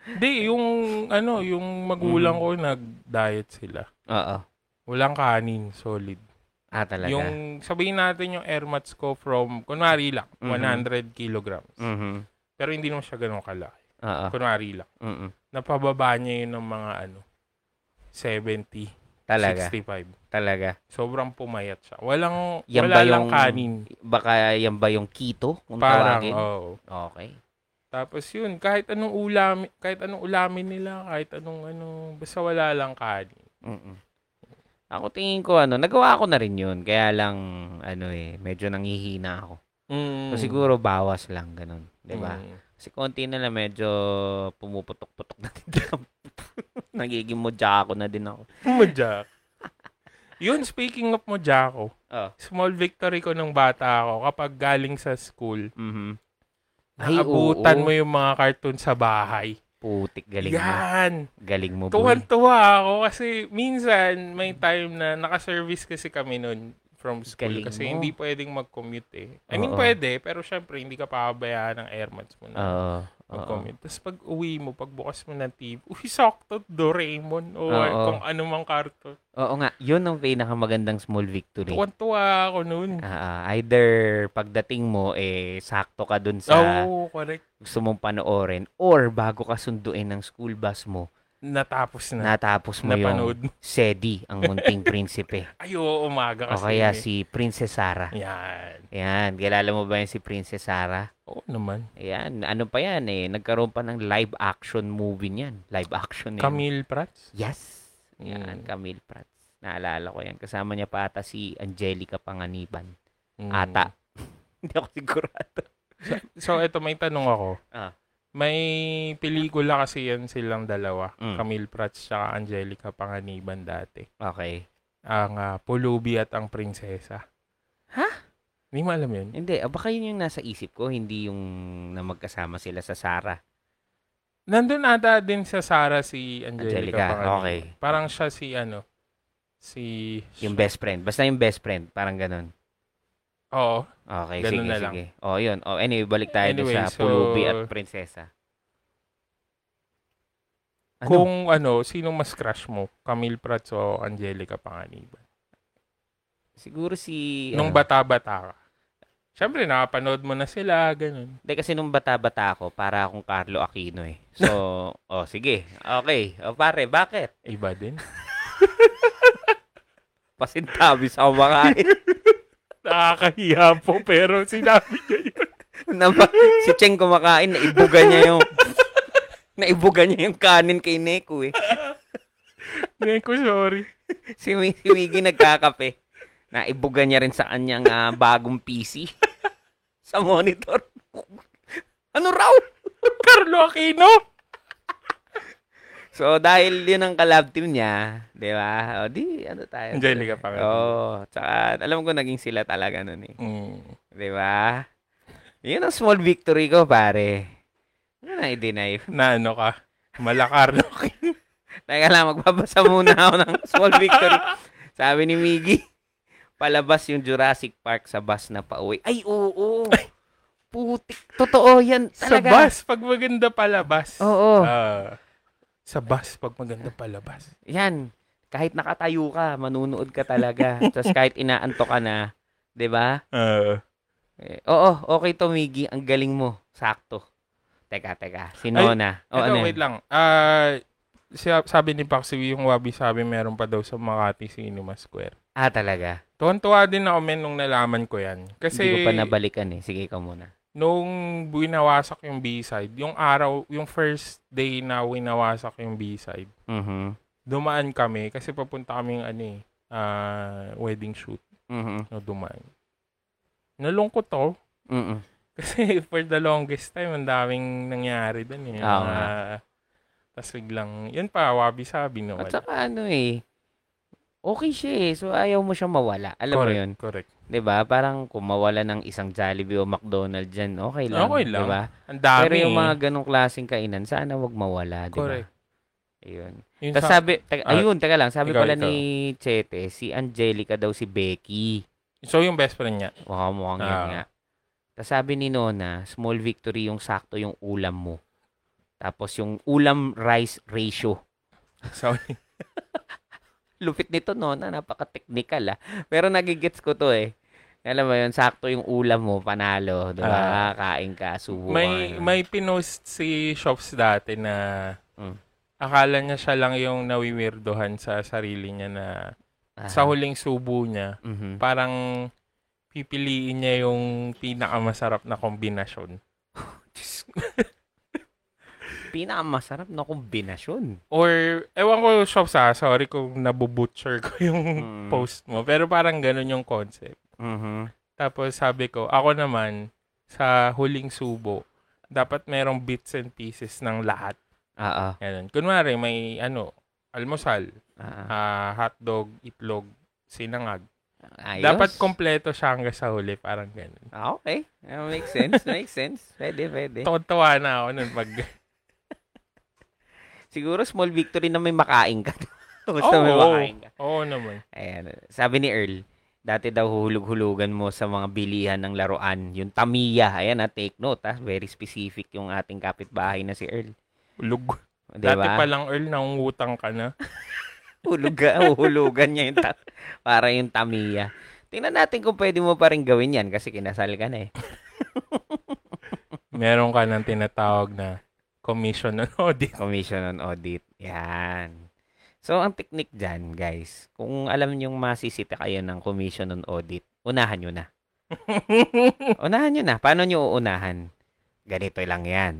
Hindi, yung, ano, yung magulang ko, nag-diet sila. Oo. Walang kanin, solid. Ah, talaga? Yung, sabihin natin yung air mats ko from, kunwari lang, mm-hmm. one hundred kilograms. Mm-hmm. Pero hindi naman siya ganun kalaki. Oo. Kunwari lang. Mm-hmm. Napababa niya yun ng mga, ano, seventy. Talaga? sixty-five. Talaga? Sobrang pumayat siya. Walang, yan wala lang yung, kanin. Baka yan ba yung keto? Kung parang, tawagin? Oo. Okay. Tapos yun, kahit anong ulamin, kahit anong ulamin nila, kahit anong ano, basta wala lang kanin. Mm-mm. Ako tingin ko ano, nagawa ko na rin yun, kaya lang ano eh, medyo nanghihina ako. Mm. So siguro bawas lang ganun, 'di ba? Mm. Kasi konti na lang medyo pumuputok-putok na din. Nagiging modya ako na din ako. Modya. Yun, speaking of modya ako. Oh. Small victory ko nung bata ako kapag galing sa school. Mhm. Naabutan mo yung mga cartoon sa bahay. Putik, galing yan. Mo. Galing mo. Tuwan-tuwa ako kasi minsan may time na naka-service kasi kami nun from school. Galing kasi mo. Hindi pwedeng mag-commute eh. I mean, oo. Pwede, pero syempre hindi ka pahabayaan ng airmats mo na oo. Mag-commute. Tapos pag uwi mo, pag bukas mo ng T V, uy, sakto, Doraemon o kung ano mang cartoon. Oo nga, yun ang pinakamagandang small victory. Tuwan-tuwa ako nun. Uh, either pagdating mo, eh, sakto ka dun sa... Oo, oh, correct. Gusto mong panoorin or bago ka sunduin ng school bus mo, natapos na. Natapos mo napanood. Yung Sedi, ang munting prinsipe. Ay, oo, umaga kasi. O kaya eh. Si Princess Sarah. Yan. Yan. Kilala mo ba yan si Princess Sarah? Oo naman. Yan. Ano pa yan eh. Nagkaroon pa ng live action movie niyan. Live action niyan. Camille Prats? Yes. Yan, mm. Camille Prats. Naalala ko yan. Kasama niya pa ata si Angelica Panganiban. Mm. Ata. Hindi ako sigurado. So, ito, may tanong ako. Ah. May pelikula kasi yan silang dalawa. Mm. Camille Prats at Angelica Panganiban dati. Okay. Ang uh, Pulubi at ang Prinsesa. Ha? Hindi mo alam yun? Hindi. Baka yun yung nasa isip ko. Hindi yung na magkasama sila sa Sarah. Nandun ata din sa Sarah si Angelica, Angelica Panganiban. Okay. Parang siya si ano. Si... Yung best friend. Basta yung best friend. Parang ganun. Oo. Okay, ganun sige, na lang. Sige. O, yun. O, anyway, balik tayo anyway, sa so, Pulubi at Prinsesa. Ano? Kung ano, sino mas crush mo? Camille Prats o Angelica Panganiban? Siguro si... Nung ano, bata-bata ka. Siyempre, nakapanood mo na sila, ganun. Hindi, kasi nung bata-bata ako, para akong Carlo Aquino eh. So, o, sige. Okay. O, pare, bakit? Iba din. Pasintabi sa kumakain. Nakakahiya po, pero sinabi niya yun. Si Cheng kumakain, naibuga niya yung... naibuga niya yung kanin kay Neko eh. Neko, sorry. Si, si Miggy nagkakape. Naibuga niya rin sa kanyang uh, bagong P C. Sa monitor. Ano raw? Carlo Aquino? So, dahil yun ang collab team niya, di ba? O, di, ano tayo? Angelica Panganiban. Oo. Tsaka, alam ko naging sila talaga nun eh. Mm. Di ba? Yun ang small victory ko, pare. Ano na i-deny? Na ano ka? Malakarno ka. Teka lang, magbabasa muna ako ng small victory. Sabi ni Miggy, palabas yung Jurassic Park sa bus na pauwi. Ay, oo. Ay. Putik. Totoo yan talaga. Sa bus, pag maganda palabas. Oo. Ah. Uh, Sa bus, pag maganda palabas. Yan. Kahit nakatayo ka, manunood ka talaga. Tapos kahit inaanto ka na, di ba? Uh, eh, oo, okay to, Miggy. Ang galing mo. Sakto. Teka, teka. Si Nona. Ay, oh, ano, wait lang. Ah... Uh, sabi ni Paxiwi, yung Wabi Sabi meron pa daw sa Makati Cinema Square. Ah, talaga? Tuwan-tuwa din ako men nung nalaman ko yan. Kasi hindi ko pa nabalikan eh. Sige ka muna. Nung winawasak yung B-side, yung araw, yung first day na winawasak yung B-side, uh-huh. dumaan kami kasi papunta kami yung ano eh, uh, wedding shoot. Uh-huh. No, dumaan. Nalungkot ako. Uh-huh. Kasi for the longest time, ang daming nangyari doon eh. Oo nga. Uh, Tapos biglang, yun pa, Wabi-Sabi na wala. At saka ano eh, okay siya eh. So, ayaw mo siya mawala. Alam correct, mo yun? Correct, correct. Diba? Parang kung mawala ng isang Jollibee o McDonald's dyan, okay lang. Okay lang. Diba? Ang dami. Pero yung mga ganong klaseng kainan, sana wag mawala. Diba? Correct. Ayun. Tapos sabi, taga, uh, ayun, taga lang. Sabi ikaw, pala ikaw. Ni Chete, si Angelica daw, si Becky. So, yung best friend niya? Oo, mukhang uh. yun nga. Tapos sabi ni Nona, small victory yung sakto yung ulam mo. Tapos yung ulam-rice ratio. Sorry. Lupit nito, no? Na, napaka-technical, ah. Pero nagigets ko to, eh. Alam mo yun, sakto yung ulam mo, panalo. Diba? Uh, Kain ka, subukan. May, may pinost si Shops dati na mm. akala niya siya lang yung nawiwirdohan sa sarili niya na ah. sa huling subo niya, mm-hmm. parang pipiliin niya yung pinakamasarap na kombinasyon. Pinakamasarap na kombinasyon. Or, ewan ko, Shops, ah, sorry kung nabubutcher ko yung mm. post mo. Pero parang ganun yung concept. Mm-hmm. Tapos sabi ko, ako naman, sa huling subo, dapat merong bits and pieces ng lahat. Oo. Ganun. Kunwari, may ano, almusal, uh, hotdog, itlog, sinangag. Ayos. Dapat kompleto siya hanggang sa huli. Parang ganun. Ah, okay. Uh, makes sense. Makes sense. Pwede, pwede. Tuwa na ako nun pag... Siguro small victory na may makain ka. Basta oh, may makain ka. Oo oh, oh, naman. Ayan. Sabi ni Earl, dati daw hulug-hulugan mo sa mga bilihan ng laruan. Yung Tamiya. Ayan na, take note ha. Very specific yung ating kapitbahay na si Earl. Hulug. Diba? Dati pa lang Earl, nangungutang ka na. Hulug, hulugan niya yung ta- para yung Tamiya. Tingnan natin kung pwede mo pa rin gawin yan kasi kinasal ka na eh. Meron ka ng tinatawag na Commission on audit. Commission on audit. Yan. So, ang technique dyan, guys, kung alam nyong masisita kayo ng commission on audit, unahan nyo na. Unahan nyo na. Paano nyo uunahan? Ganito lang yan.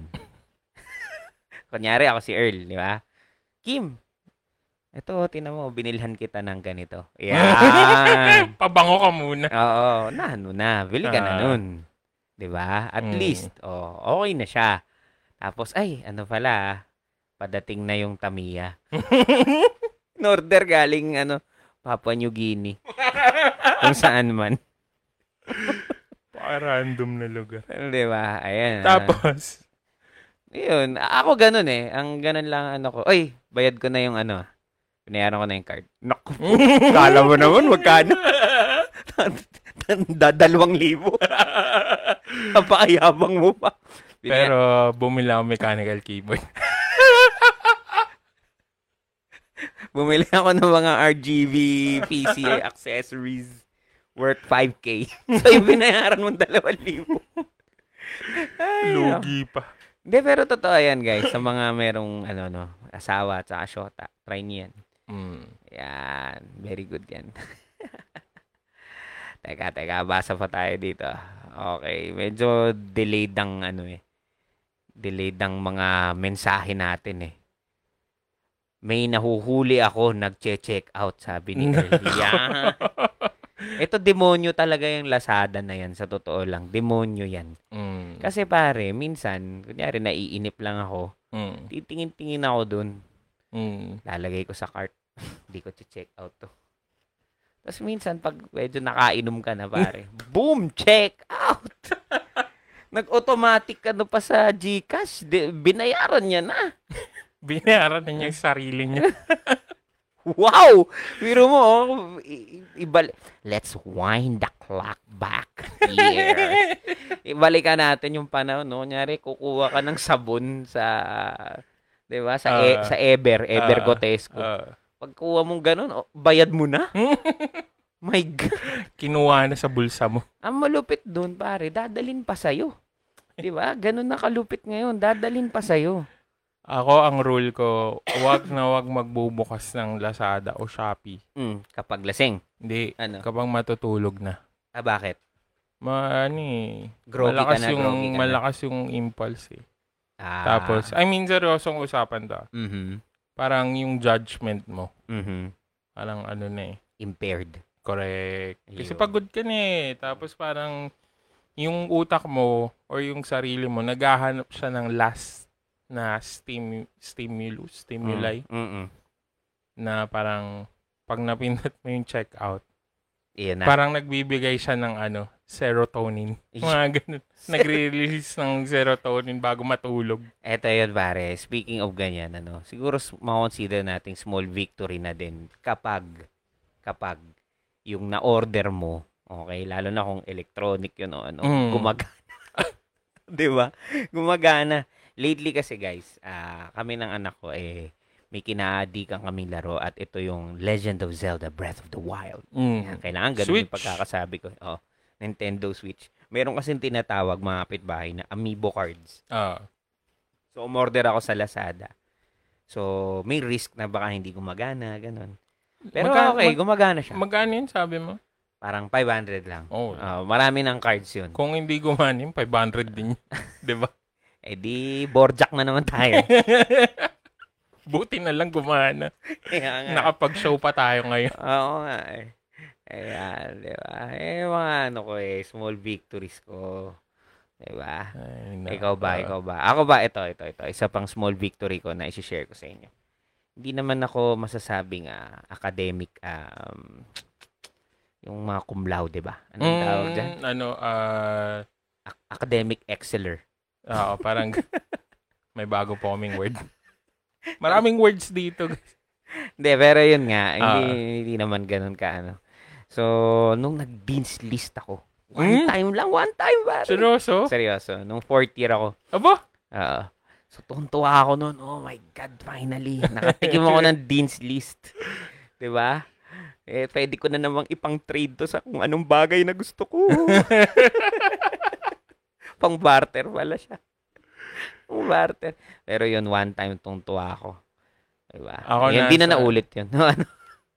Kunyari, ako si Earl, di ba? Kim, eto, tinan mo, binilhan kita ng ganito. Yan. Pabango ka muna. Oo, unahan mo na. Bili ka na nun. Di ba? At mm. least, oh, okay na siya. Tapos, ay, ano pala, padating na yung Tamiya. Norder galing, ano, Papua New Guinea. Kung saan man. Pa-random na lugar. Diba? Ayan. Tapos? Yun. Ako ganun eh. Ang ganun lang, ano ko. Ay, bayad ko na yung, ano, pinayaran ko na yung card. Naku. Kala mo naman, magkano? Dalawang libo. Napakayabang mo pa. Pero bumili ako mechanical keyboard. Bumili ako ng mga R G B P C accessories worth five K. So, yung binayaran mong two thousand. Lugi pa. Hindi, pero totoo yan, guys. Sa mga merong ano, no, asawa at saka syota, try niyan. Mm. Yan. Very good yan. teka, teka. Basa pa tayo dito. Okay. Medyo delayed ang ano eh. Delayed ang mga mensahe natin eh. May nahuhuli ako, nag-check out, sabi ni Earl. Yan. Ito, demonyo talaga yung Lazada na yan, sa totoo lang. Demonyo yan. Mm. Kasi pare, minsan, kunyari, naiinip lang ako, mm. titingin-tingin ako dun. Mm. Lalagay ko sa cart. Hindi ko check out to. Tapos minsan, pag medyo nakainom ka na, pare, boom! Check out! Nag-automatic ka na pa sa GCash. De, binayaran niya na. Binayaran niya yung sarili niya. Wow! Biro mo, oh. I- ibal- Let's wind the clock back here. Ibalikan natin yung panahon, no? Kunyari, kukuha ka ng sabon sa Diba? Sa, uh, e, sa Ever, Ever uh, Gotesco. Uh, Pagkuha mong ganun, oh, bayad mo na. My God. Kinuha na sa bulsa mo. Ang malupit doon, pare, dadalin pa sa'yo. Diba? Ganun na kalupit ngayon, dadalin pa sa'yo. Ako, ang rule ko, wag na wag magbubukas ng Lazada o Shopee. Mm, kapag lasing? Hindi, ano? Kapag matutulog na. Ah, bakit? Ma, ano eh, malakas, na, yung, malakas yung impulse eh. Ah. Tapos, I mean, seryosong usapan ta. Mm-hmm. Parang yung judgment mo. Mm-hmm. Parang ano na eh. Impaired. Correct. Kasi Yo. pagod ka na eh. Tapos parang yung utak mo or yung sarili mo, naghahanap siya ng last na stimu- stimulus, stimuli. Mm-hmm. Na parang pag napindot mo yung checkout, na. Parang nagbibigay siya ng ano, serotonin. Mga ganun. Nagre-release ng serotonin bago matulog. Eto yun, pare. Speaking of ganyan, ano, siguro makonsider nating small victory na din kapag, kapag yung na-order mo, okay, lalo na kung electronic yun o ano, mm. gumagana. Diba? Gumagana. Lately kasi, guys, uh, kami ng anak ko, eh, may kinaadikan kaming laro at ito yung Legend of Zelda Breath of the Wild. Mm. Kailangan ganun Switch. Yung pagkakasabi ko. Oh, Nintendo Switch. Meron kasing tinatawag mga kapitbahay na Amiibo cards. Uh. So, umorder ako sa Lazada. So, may risk na baka hindi gumagana, ganun. Pero Maga- okay, mag- gumagana siya. Magkano yun, sabi mo? Parang five hundred lang. Oh. Uh, marami ng cards yun. Kung hindi gumana yun, five hundred din. Diba? Eh di, borjak na naman tayo. Buti na lang gumana. Yeah, nakapag-show pa tayo ngayon. Oo nga eh. Ayan, diba? Eh, mga ano ko eh, small victories ko. Diba? Ay, na, ikaw ba, uh, ikaw ba? Ako ba? Ito, ito, ito. Isa pang small victory ko na isi-share ko sa inyo. Hindi naman ako masasabing uh, academic, um, yung mga cum laude, diba? Anong mm, tawag dyan? Ano, uh, A- academic exceller. Oo, parang may bago po kaming word. Maraming words dito. Hindi, pero yun nga. Hindi, uh, hindi naman ganun ka, ano. So, nung nag-beans list ako, one hmm? time lang, one time ba? Seryoso? Seryoso. Nung fourth year ako. Aba? Oo. Uh, so, tuntua ako nun. Oh my God, finally. Nakatikim ako ng beans list. Diba? Eh, pwede ko na namang ipang-trade to sa kung anong bagay na gusto ko. Pang-barter pala siya. Kung barter. Pero yun, one time tungtua ako. Diba? Ako yan, nasa, di na naulit yun. Ano?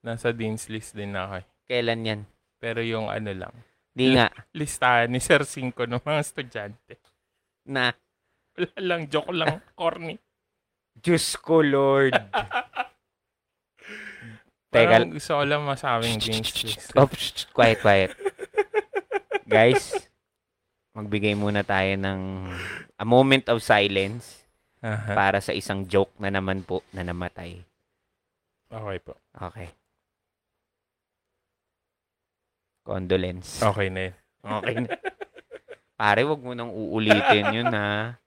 Nasa Dean's List din ako. Kailan yan? Pero yung ano lang. Di l- nga. Listahan ni Sir Cinco ng mga estudyante. Na? Wala lang. Joke lang. Corny. Diyos ko, Lord. Teka. Parang gusto ko lang masabing Dean's List. Oops. Quiet, quiet. Guys. Magbigay muna tayo ng a moment of silence uh-huh. para sa isang joke na naman po na namatay. Okay po. Okay. Condolence. Okay na yun. Okay na. Pare, wag mo nang uulitin yun, ha?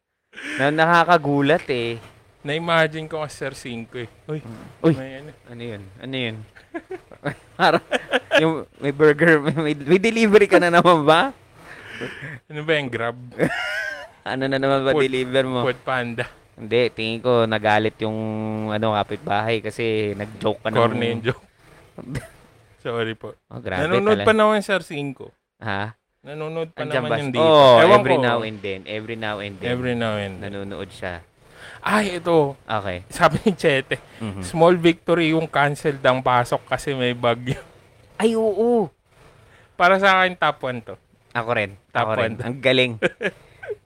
Na, nakakagulat, eh. Na-imagine ko ka Sir Cinco, eh. Uy, Uy. May, ano. ano yun? Ano yun? Parang, yung, may burger, may, may delivery ka na naman ba? Ano ba yung Grab? Ano na naman ba food, deliver mo? Food Panda. Hindi, tingin ko nagalit yung ano kapitbahay kasi nag-joke ka na. Corny yung joke. Sorry po. Oh, nanonood pa naman Sir Cinco. Ha? Nanonood pa Andiyan naman ba? Yung dito. Oh, Ewan every ko. now and then. Every now and then. Every now and then. Nanonood siya. Ay, ito. Okay. Sabi ni Chete, mm-hmm. small victory yung canceled ang pasok kasi may bagyo. Ay, oo. Para sa akin, top one to. Ako rin. Top one. Ang galing.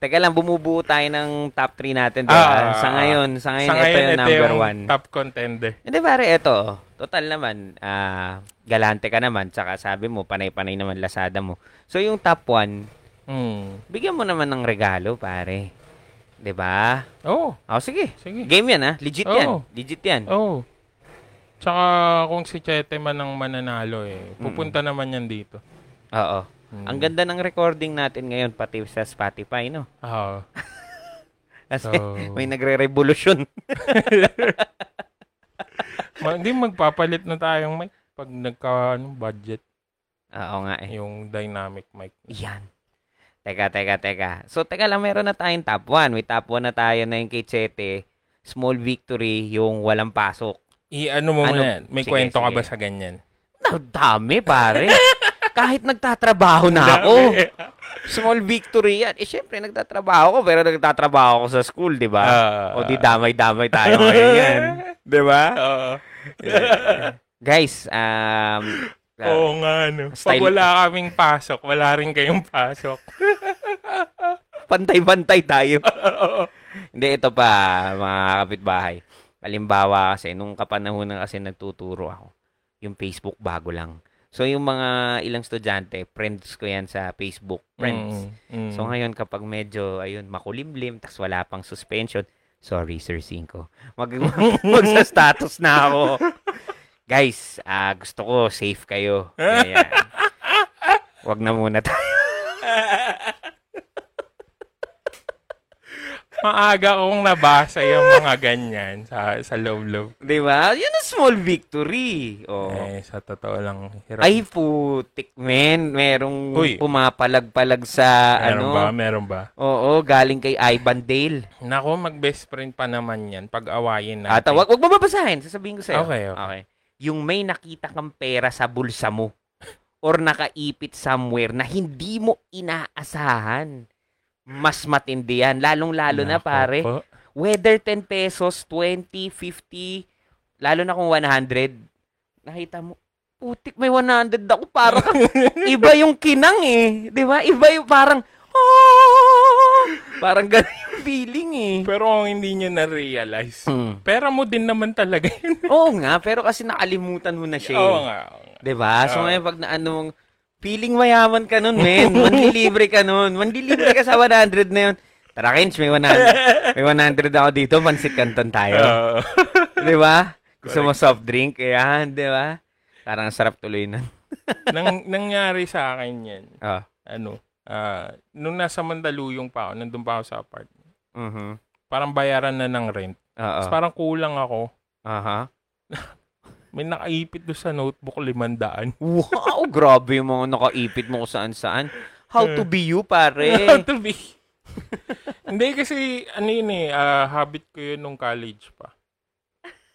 Teka lang, bumubuo tayo ng top three natin. Ah, sa ngayon, sa ngayon, sa ngayon ito yung number yung one. Top contender. Hindi pare, ito. Total naman, uh, galante ka naman. Tsaka sabi mo, panay-panay naman Lazada mo. So yung top one, hmm. bigyan mo naman ng regalo, pare. Diba? Oo. Oh. Oh, sige. sige. Game yan, ha? Legit oh. yan. Legit yan. Oo. Oh. Tsaka kung si Chete man ang mananalo, eh, pupunta mm. naman yan dito. Oo. Oh. Hmm. Ang ganda ng recording natin ngayon, pati sa Spotify, no? Oo. Oh. Kasi so... may nagre-revolution. Hindi, Ma- magpapalit na tayong mic pag nagka-budget. Oo nga eh. Yung dynamic mic. Yan. Teka, teka, teka. So, teka lang, meron na tayong top one. May top one na tayo na yung kay Chete. small victory yung walang pasok. I-ano mo ano? Muna, may sige, kwento sige. Ka ba sa ganyan? Dami, pare. Kahit nagtatrabaho na ako. Small victory yan. Eh, syempre, nagtatrabaho ko, pero nagtatrabaho ako sa school, di ba? Uh, o di damay-damay tayo ngayon yan. Di ba? Oo. Guys, um... oo uh, nga, no. Pag wala kaming pasok, wala rin kayong pasok. Pantay-pantay tayo. Hindi, ito pa, mga kapitbahay. Halimbawa kasi, nung kapanahon na kasi nagtuturo ako, yung Facebook bago lang. So, yung mga ilang estudyante, friends ko yan sa Facebook. Friends. Mm, mm. So, ngayon, kapag medyo, ayun, makulimlim, tas wala pang suspension, sorry, Sir Cinco. Mag- magsa-status na ako. Guys, uh, gusto ko, safe kayo. Ayan. Wag na muna tayo. Maaga kong nabasa yung mga ganyan sa sa loob-loob. Di ba? Yun ang small victory. Oh. Eh, sa totoo lang. Hirap. Ay, putik, men. Merong uy. Pumapalag-palag sa meron ano. Meron ba? Meron ba? Oo, galing kay Ivan Dale. Nako, mag-best friend pa naman yan. Pag-awayin natin. At wag, wag mababasahin. Sasabihin ko sa'yo. Okay, okay. okay. Yung may nakita kang pera sa bulsa mo or nakaipit somewhere na hindi mo inaasahan. Mas matindi yan. Lalong-lalo na, pare. Po. Whether ten pesos, twenty, fifty, lalo na kung one hundred. Nakita mo, putik, may one hundred ako. Parang iba yung kinang eh. Di ba? Iba yung parang, oh! Parang ganun yung feeling eh. Pero kung hindi nyo na-realize, hmm. pera mo din naman talaga yun. Oo nga, pero kasi nakalimutan mo na siya. Oo nga. Di ba? So, may pag na anong, feeling mayaman ka nun, men. Mandilibre ka nun. Mandilibre ka sa one hundred na yun. Tara, Kench, may one hundred. May one hundred ako dito. Pansit Canton tayo. Uh, di ba? Gusto mo soft drink? Ayan, di ba? Parang sarap tuloy nun. Nang, nangyari sa akin yan. Oh. Ano? Uh, nung nasa Mandaluyong pa ako, nandun pa ako sa apartment. Uh-huh. Parang bayaran na ng rent. Uh-huh. Tapos parang kulang ako. Aha. Uh-huh. May nakaipit doon sa notebook, limandaan. Wow, grabe yung mga nakaipit mo kung saan-saan. How to be you, pare. How to be. Hindi kasi, ano yun eh, uh, habit ko yun nung college pa.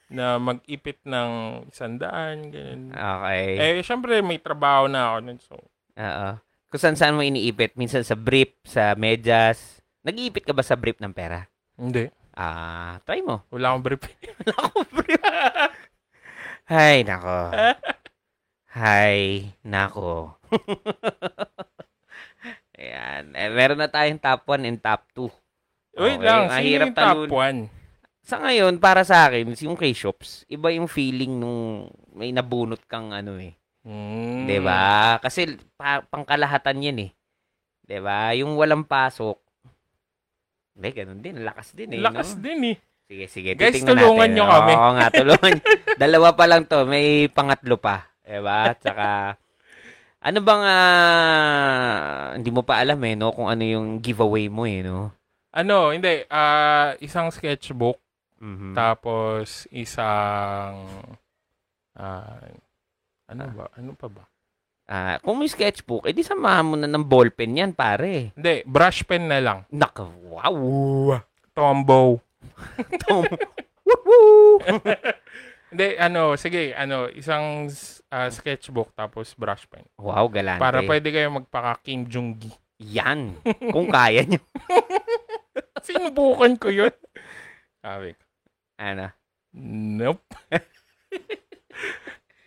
Na mag-ipit ng sandaan, ganyan. Okay. Eh, syempre, may trabaho na ako nun, so. Oo. Kung saan-saan mo iniipit? Minsan sa brief, sa medyas. Nag-iipit ka ba sa brief ng pera? Hindi. Ah, uh, try mo. Wala akong brief. Wala akong brief. Hay, nako. Hay, nako. Ayan. Eh, meron na tayong top one and top two. Wait okay. lang, mahirap top one. Sa ngayon, para sa akin, yung K-shops, iba yung feeling nung may nabunot kang ano eh. Mm. Diba? Kasi pa- pangkalahatan yan eh. Diba? Yung walang pasok. May ganun din. Lakas din eh. Lakas no? din eh. Sige, sige. Guys, tulungan natin. Nyo kami. Oo nga, tulungan. Dalawa pa lang to. May pangatlo pa. Diba? Tsaka, ano bang, uh, hindi mo pa alam eh, no? Kung ano yung giveaway mo eh, no? Ano, hindi. Uh, isang sketchbook. Mm-hmm. Tapos, isang, uh, ano ah. ba? Ano pa ba? Uh, kung may sketchbook, edi samahan mo na ng ballpen yan, pare. Hindi, brush pen na lang. Naka, wow. Tombow. Tom. Woo-woo! Hindi, ano, sige, ano, isang uh, sketchbook tapos brush pen. Wow, galante. Para pwede kayo magpaka-Kim Jong-gi. Yan. Kung kaya nyo. Sinubukan ko yun. Sabi ko. Ano? Nope.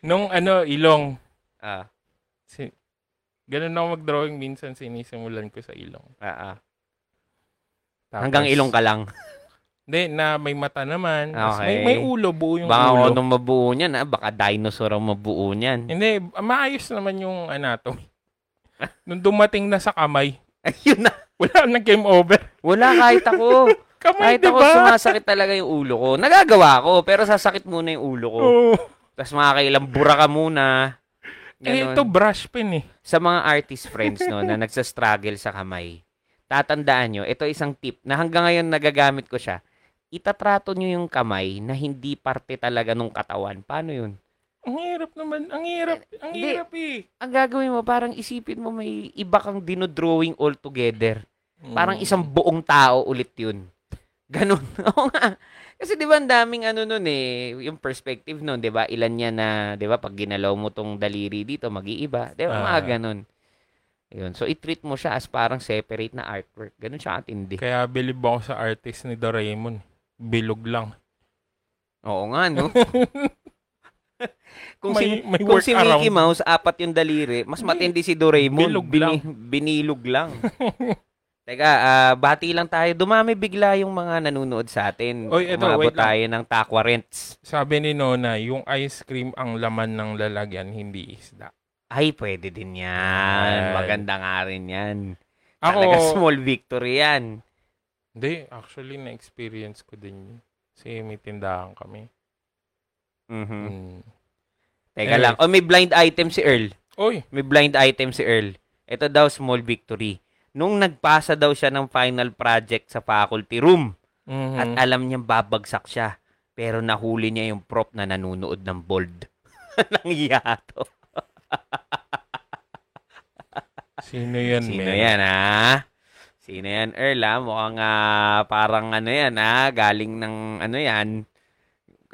Nung, ano, ilong. Ah. Si- Ganun ako mag-drawing minsan, sinisimulan ko sa ilong. Ah, ah. Tapos, hanggang ilong ka lang. Hindi, na may mata naman. Okay. May, may ulo, buo yung baka ulo. Baka anong mabuo niyan, ha? Baka dinosaur ang mabuo niyan. Hindi, maayos naman yung anatomy. Nung dumating na sa kamay, ayun na. Wala na, game over. Wala, kahit ako. Kamay, kahit diba? Ako, sumasakit talaga yung ulo ko. Nagagawa ko, pero sasakit muna yung ulo ko. Oh. Tapos makakailang bura ka muna. Ganun. Eh, ito brush pen eh. Sa mga artist friends no, na nagsastruggle sa kamay, tatandaan nyo, ito isang tip na hanggang ngayon nagagamit ko siya. Itatrato nyo yung kamay na hindi parte talaga nung katawan. Paano yun? Ang hirap naman. Ang hirap. Ang De, hirap eh. Ang gagawin mo, parang isipin mo may iba kang dinodrawing altogether. Mm. Parang isang buong tao ulit yun. Ganun. Oo nga. Kasi di ba ang daming ano nun eh, yung perspective nun, di ba? Ilan yan na, di ba, pag ginalaw mo tong daliri dito, mag-iiba. Di ba, uh, mga ganun. Yun. So, i-treat mo siya as parang separate na artwork. Ganun siya katindi. Kaya believe ako sa artist ni Doraemon. Bilog lang. Oo nga, no? Kung may, si, may kung si Mickey around. Mouse, apat yung daliri, mas matindi si Doraemon. Bilog lang. Binilog lang. Teka, uh, bati lang tayo. Dumami bigla yung mga nanunood sa atin. Oy, eto, umabot tayo lang ng Takwa Rents. Sabi ni Nona, yung ice cream ang laman ng lalagyan, hindi isda. Ay, pwede din yan. Ay. Maganda nga rin yan. Ako, talaga small victory yan. Hindi, actually na-experience ko din yun. Kasi may tindahan kami. Mm-hmm. Mm. Teka anyway. lang. O, oh, may blind item si Earl. Oy. May blind item si Earl. Ito daw, small victory. Nung nagpasa daw siya ng final project sa faculty room, mm-hmm, at alam niyang babagsak siya, pero nahuli niya yung prop na nanunood ng bold. Nanghiyato. Sino yan, Sino man? yan, ha? Sino yan, Earl, ha? Mukhang uh, parang ano yan, ha? Galing ng ano yan.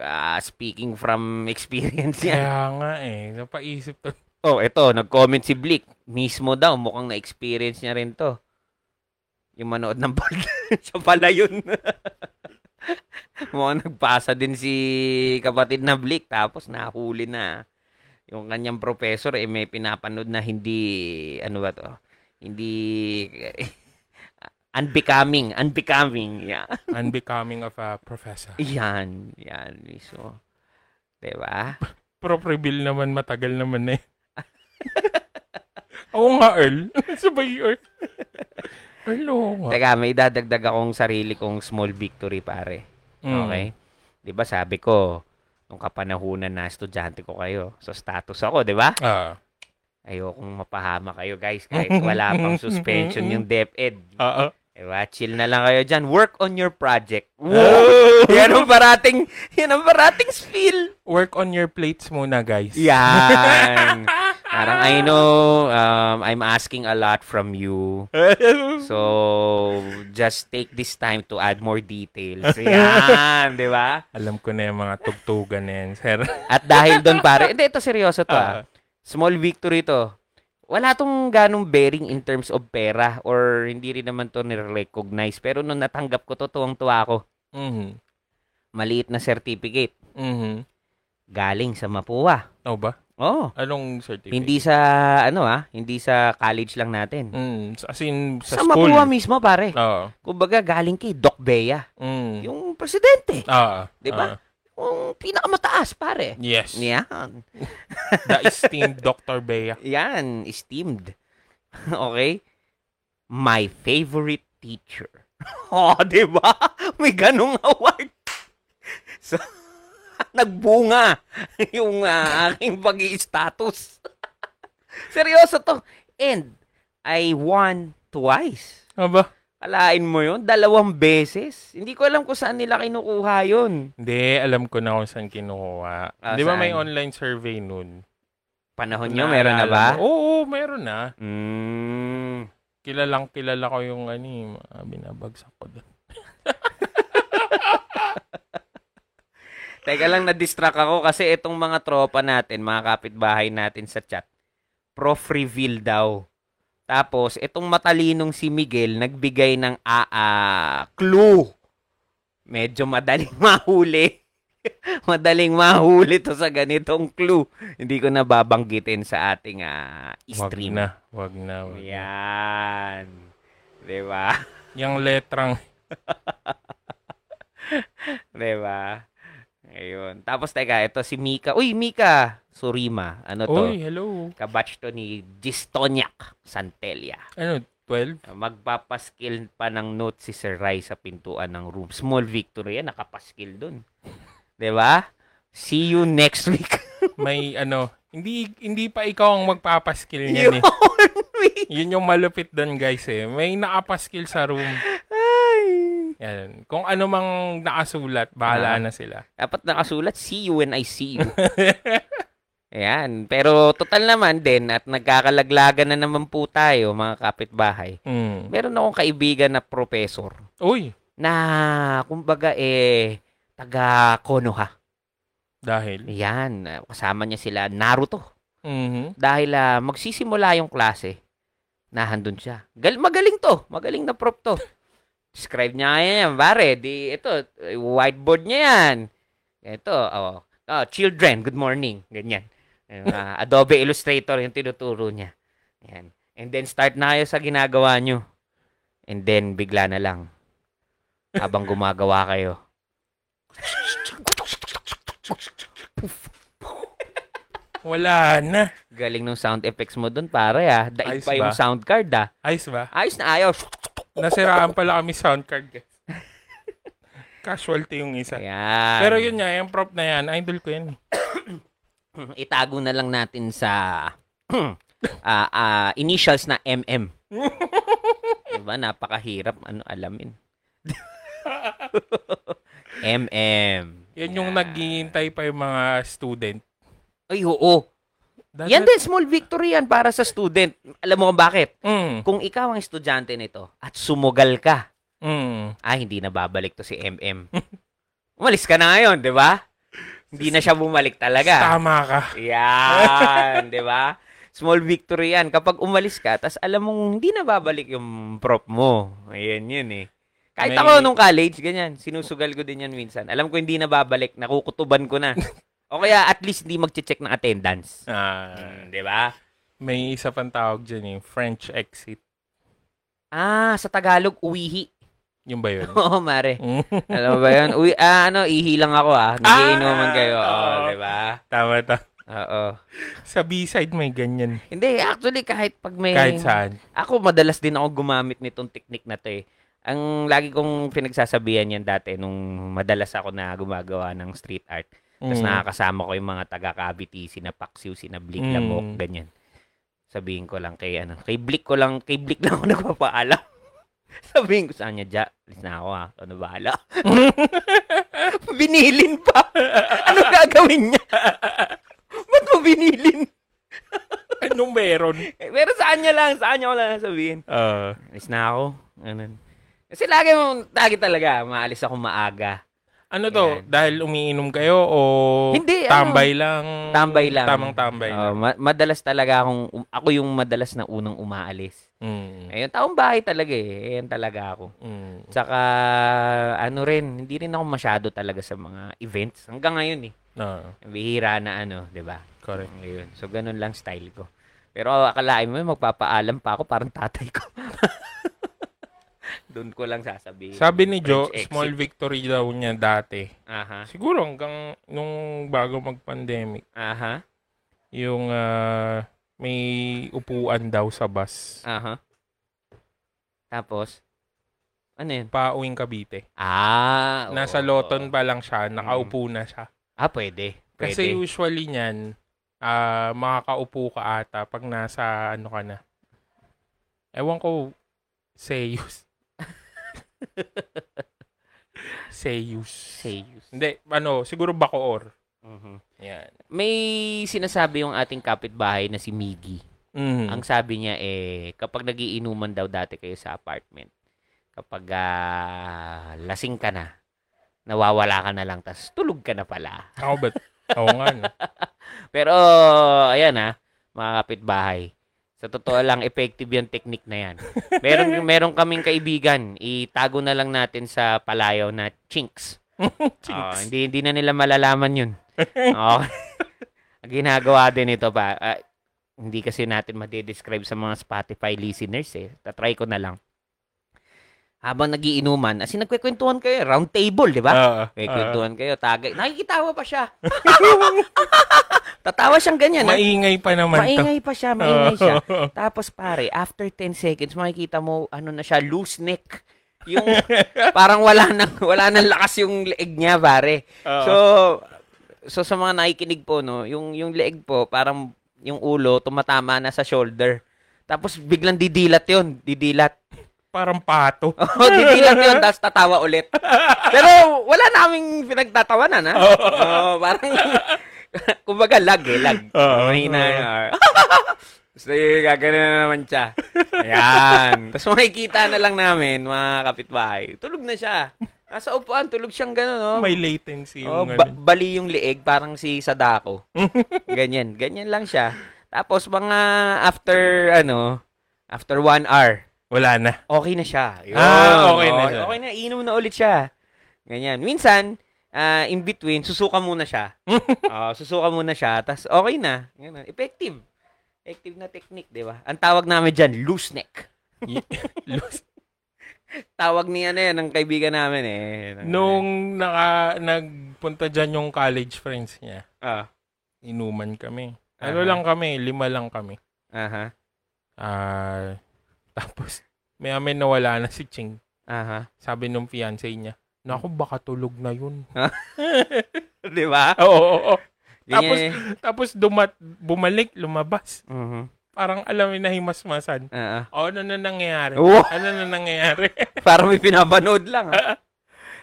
Uh, speaking from experience yan. Kaya nga, eh. Napaisip to. Oh, eto, nag-comment si Blick. Mismo daw, mukhang na-experience niya rin to. Yung manood ng ball. Siya pala yun. Mukhang nagpasa din si kapatid na Blick. Tapos nahuli na. Yung kanyang professor, eh, may pinapanood na hindi, ano ba to? Hindi, unbecoming, unbecoming. Yeah. Unbecoming of a professor. Yan, yan. So, diba? Pro-reveal naman, matagal naman na eh. Oo nga, Earl. Sabay, Earl. Earl, oo nga. Teka, may dadagdag akong sarili kong small victory, pare. Mm. Okay? Di ba sabi ko, nung kapanahunan na estudyante ko kayo, so status ako, di ba? Uh. Ayokong mapahama kayo, guys. Kahit wala pang suspension yung DepEd. Oo. Uh-uh. Diba? Chill na lang kayo dyan. Work on your project. Whoa! Yan ang parating, yan ang parating spiel. Work on your plates muna, guys. Yan. Parang I know, um, I'm asking a lot from you. So, just take this time to add more details. Yan, diba? Alam ko na yung mga tugtugan na yan, sir. At dahil doon, pare, hindi, ito seryoso to. Uh, ah. Small victory to. Wala tong ganong bearing in terms of pera or hindi rin naman to nirecognize. Pero nung natanggap ko to, tuwang-tuwa ako. Mm-hmm. Maliit na certificate. Mm-hmm. Galing sa Mapua. Oo ba? Oo. Anong certificate? Hindi sa, ano ah, hindi sa college lang natin. Mm, as in, sa, sa school. Sa Mapua mismo, pare. Oo. Kumbaga, galing kay Doc Bea. Mm. Yung presidente. Oo. Diba? Oo. Yung pinakamataas, pare. Yes. Yan. The esteemed Doctor Bea. Yan. Esteemed. Okay? My favorite teacher. Oh, diba? May ganung award. So, nagbunga yung uh, aking pag-i-status. Seryoso to. And, I won twice. Aba? Alain mo yun? Dalawang beses? Hindi ko alam kung saan nila kinukuha yun. Hindi, alam ko na kung saan kinukuha. Ah, di ba saan? May online survey nun? Panahon nyo, meron na ba? Oo, oo, meron na. Mm. Kilalang kilala ko yung ano, uh, binabagsak ko doon. Teka lang, na-distract ako kasi itong mga tropa natin, mga kapitbahay natin sa chat, prof reveal daw. Tapos, itong matalinong si Miguel nagbigay ng aa clue. Medyo madaling mahuli. Madaling mahuli to sa ganitong clue. Hindi ko na babanggitin sa ating uh, stream. Wag na, wag na. Wag yan. Na. Diba? Yung letrang. Diba? Ayun. Tapos, teka, ito si Mika. Uy, Mika! Surima. Ano to? Uy, hello. Kabatch to ni Gistoniak Santelia. Ano, twelve? Magpapaskill pa ng note si Sir Rai sa pintuan ng room. Small victory yan. Nakapaskill dun. Diba? See you next week. May ano, hindi hindi pa ikaw ang magpapaskill niyan eh. Yun yung malupit dun, guys eh. May nakapaskill sa room. Yan. Kung ano mang nakasulat, bahala uh, na sila. Dapat nakasulat, see you when I see you. Ayan. Pero total naman din at nagkakalaglagan na naman po tayo, mga kapitbahay. Mm. Meron akong kaibigan na professor. Uy! na kumbaga eh taga Konoha. Dahil? Yan, kasama niya sila Naruto. Mm-hmm. Dahil uh, magsisimula yung klase, nahandun siya. Gal- magaling to, magaling na prop to. Describe niya yan, pare. Di, ito, whiteboard niya yan. Ito, oh, oh, children, good morning. Ganyan. Uh, Adobe Illustrator yung tinuturo niya. Yan. And then start na kayo sa ginagawa nyo. And then bigla na lang, habang gumagawa kayo, wala na. Galing nung sound effects mo dun, pare, ah. Daig pa yung sound card, ah. Ayos ba? Ayos na ayos. Nasiraan pala kami sound card, guys. Casualty yung isa. Ayan. Pero yun nga, yung prop na yan, idol ko yan. Itago na lang natin sa uh, uh, initials na M M. Diba? Napakahirap. Ano, alamin. M M. Yan yung yeah. naghihintay pa yung mga student. Ay, oo. That yan that... din, small victory yan para sa student. Alam mo kung bakit? Mm. Kung ikaw ang estudyante nito at sumugal ka, mm. ah, hindi na babalik to si M M. Umalis ka na ngayon, di ba? Hindi na siya bumalik talaga. Tama ka. Yan, di ba? Small victory yan. Kapag umalis ka, tas alam mong hindi na babalik yung prop mo. Ayan yun eh. Kahit may... ako nung college, ganyan. Sinusugal ko din yan minsan. Alam ko hindi na babalik. Nakukutuban ko na. O kaya at least hindi mag-check ng attendance. Ah, mm, di ba? May isa pang tawag dyan yung French exit. Ah, sa Tagalog, uwihi. Yung ba yun? Oo, mare. Alam mo ba yun? Uwi, ah, ano, ihi lang ako ah. Nagiinuman ah, kayo. Oo, oh, di ba? Tama, tama. Oo. Sa B-side may ganyan. Hindi, actually kahit pag may... Kahit saan. Ako, madalas din ako gumamit nitong technique na to eh. Ang lagi kong pinagsasabihan yan dati nung madalas ako na gumagawa ng street art. Tapos mm. nakakasama ko yung mga taga-Cavite, sina Paksiw, sina Blick, mm. Lagok, ganyan. Sabihin ko lang kay, ano, kay Blick ko lang, kay Blick lang ako nagpapaalam. Sabihin ko, saan niya, Ja? Alis na ako, ha? Ano ba, ala? Binilin pa! Ano gagawin niya? Ba't mo binilin? Anong meron? Pero saan niya lang, saan niya ko lang sabihin. Uh. Alis na ako. Ganun. Kasi lagi mong tagi talaga, maalis ako maaga. Ano to? Ayan. Dahil umiinom kayo o hindi, tambay ano, lang? Tambay lang. Tamang tambay uh, lang. Madalas talaga akong, um, ako yung madalas na unang umaalis. Mm. Ayun, taong bahay talaga eh. Ayan talaga ako. Mm. Tsaka, ano rin, hindi rin ako masyado talaga sa mga events. Hanggang ngayon eh. Uh. Bihira na ano, diba? Correct. Ayun. So, ganun lang style ko. Pero akalain mo, magpapaalam pa ako parang tatay ko. Doon ko lang sasabihin. Sabi ni Joe, small victory daw niya dati. Aha. Siguro hanggang nung bago mag-pandemic. Aha. Yung uh, may upuan daw sa bus. Aha. Tapos, ano yun? Pauwing Cavite. Ah. Nasa oo, Loton oo. pa lang siya, nakaupo na siya. Ah, pwede. pwede. Kasi usually niyan, uh, makakaupo ka ata pag nasa ano ka na. Ewan ko, Seiyus. Seiyus. Seiyus. Hindi, ano, siguro Bacoor. Uh-huh. Yan. May sinasabi yung ating kapitbahay na si Miggy. Mm-hmm. Ang sabi niya, eh, kapag nagiinuman daw dati kayo sa apartment, kapag uh, lasing ka na, nawawala ka na lang, tas tulog ka na pala. Ako ba't? Oo nga, no? Pero, ayan ha, mga kapitbahay. Sa totoo lang, effective yung technique na yan. Meron, meron kaming kaibigan, itago na lang natin sa palayaw na chinks. Chinks. Oh, hindi, hindi na nila malalaman yun. Oh, ginagawa din ito pa. Uh, hindi kasi natin madidescribe sa mga Spotify listeners eh. Tatry ko na lang. Habang nagiinuman, as in nagkwekwentuhan kayo, round table, di ba? Uh, Kwekwentuhan uh, kayo, tagay. Nakikitawa pa siya. Tatawa siyang ganyan. Maingay pa naman. Maingay to. pa siya, maingay uh, siya. Tapos pare, after ten seconds, makikita mo, ano na siya, loose neck. Yung parang wala nang, wala nang lakas yung leeg niya, pare. Uh, so, so sa mga nakikinig po, no, yung, yung leeg po, parang yung ulo, tumatama na sa shoulder. Tapos biglang didilat yun, didilat. Parang pato. Oo, oh, didilat yun, tapos tatawa ulit. Pero wala naming pinagtatawanan, ha? Oo, oh. oh, parang, kumbaga lag eh, lag. Oo. Oh, oh. Sige, gagana na naman siya. Ayan. Tapos makikita na lang namin, mga kapitbahay. Tulog na siya. Nasa upuan, tulog siyang gano'n, no? May latency yung... Oh, ba- bali yung leeg, parang si Sadako. Ganyan. Ganyan lang siya. Tapos mga after, ano, after one hour. Wala na. Okay na siya. Yun. Ah, okay, okay na siya. Okay na, inom na ulit siya. Ganyan. Minsan, uh, in between, susuka muna siya. uh, susuka muna siya, tapos okay na. Ganun. Effective. Effective na technique, di ba? Ang tawag namin dyan, loose neck. Loose tawag niya na yan, ang kaibigan namin eh. Nung naka, nagpunta dyan yung college friends niya, uh-huh. inuman kami. Ano uh-huh. lang kami, lima lang kami. Aha. Uh-huh. Uh, tapos, may amin nawala na si Ching. Uh-huh. Sabi nung fiancé niya, naku, baka tulog na yun. Di ba? Oo, oo, oo. Tapos, yeah. tapos dumat, bumalik, lumabas. Uh-huh. Parang alam na himas-masan. Uh-huh. O, ano na nangyayari? Uh-huh. Ano na nangyayari? Parang may pinapanood lang. Uh-huh.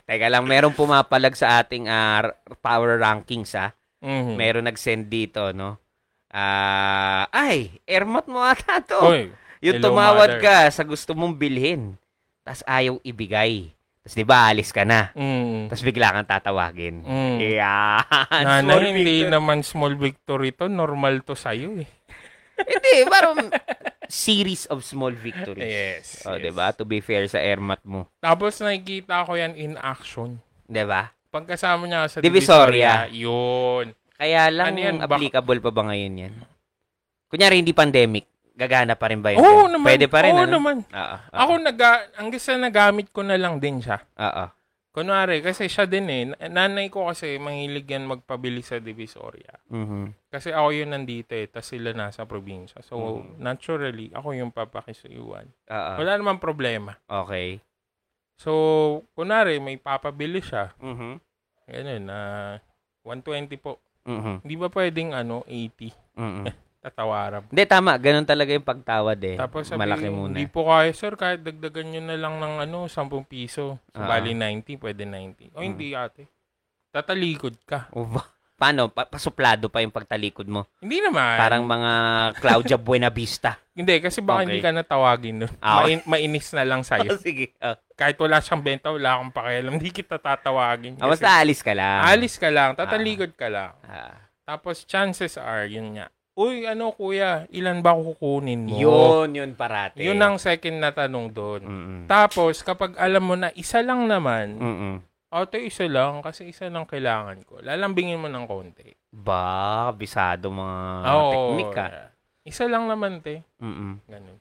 Teka lang, merong pumapalag sa ating uh, power rankings, ha? Uh-huh. Merong nag-send dito, no? Uh, ay, airmat mo ata to. Oy, yung tumawad mother. Ka sa gusto mong bilhin. Tapos ayaw ibigay. Tapos diba, alis ka na. Mm. Tapos bigla kang tatawagin. Mm. Yeah. Nanay, hindi naman small victory to. Normal to sa'yo eh. Hindi, parang series of small victories. Yes. O, yes. Diba? To be fair sa airmat mo. Tapos nakikita ko yan in action. Diba? Pagkasama niya sa Divisoria. Divisoria. Yun. Kaya lang, ano yan, applicable bak- pa ba ngayon yan? Kunyari, hindi pandemic. Gagana pa rin ba yun? Oo naman. Pwede pa rin, oo, ano? Naman. Oo, oo. Ako, naga, ang gusto nagamit ko na lang din siya. Oo. Kunwari, kasi siya din eh. Nanay ko kasi mahilig yan magpabili sa Divisoria. Mm-hmm. Kasi ako yun nandito eh, tas sila nasa probinsya. So, mm-hmm. naturally, ako yung papakisuyuan. Oo. Wala naman problema. Okay. So, kunwari, may papabili siya. Mm-hmm. Ganun, na uh, one twenty po. Mm-hmm. Di ba pwedeng ano, eighty? Mm-hmm. Tatawaran. Hindi, tama. Ganun talaga yung pagtawad eh. Tapos sabi, malaki muna. Hindi po kaya, sir, kahit dagdagan nyo na lang ng ano, ten piso. So, uh-huh. bali ninety, pwede ninety. O, oh, hmm. hindi ate. Tatalikod ka. O, paano? Pa- pasuplado pa yung pagtalikod mo? Hindi naman. Parang mga Claudia Buenavista. Hindi, kasi baka okay. hindi ka natawagin nun. Oh. Main- mainis na lang sa'yo. Oh, sige. Oh. Kahit wala siyang benta, wala akong pakialam. Hindi kita tatawagin. Kasi, oh, basta alis ka lang. Alis ka lang. Tatalikod ah. ka lang. Ah. Tapos chances are, yun nga. Uy, ano kuya, ilan ba kukunin mo? Yun, yun parate. Yun ang second na tanong doon. Mm-mm. Tapos, kapag alam mo na isa lang naman, Mm-mm. auto isa lang kasi isa lang kailangan ko. Lalambingin mo ng konti. Ba, bisado mga oh, teknika. Isa lang naman, te. Mm-mm. Ganun.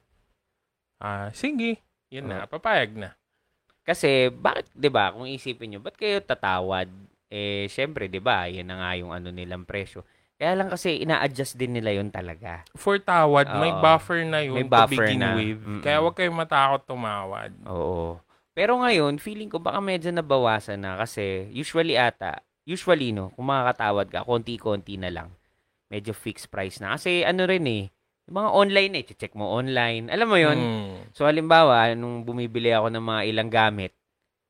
Ah, sige. Yun mm-hmm. na, papayag na. Kasi, bakit, di ba, kung isipin nyo, ba't kayo tatawad? Eh, syempre, di ba, yan na nga yung ano nilang presyo. Kaya lang kasi ina-adjust din nila yun talaga. For tawad, oo. May buffer na yun, may buffer to begin na. With. Mm-mm. Kaya huwag kayong matakot tumawad. Oo. Pero ngayon, feeling ko baka medyo nabawasan na kasi usually ata, usually no, kung makakatawad ka, konti-konti na lang. Medyo fixed price na. Kasi ano rin eh, mga online eh, check mo online. Alam mo yun? Mm. So halimbawa, nung bumibili ako ng mga ilang gamit,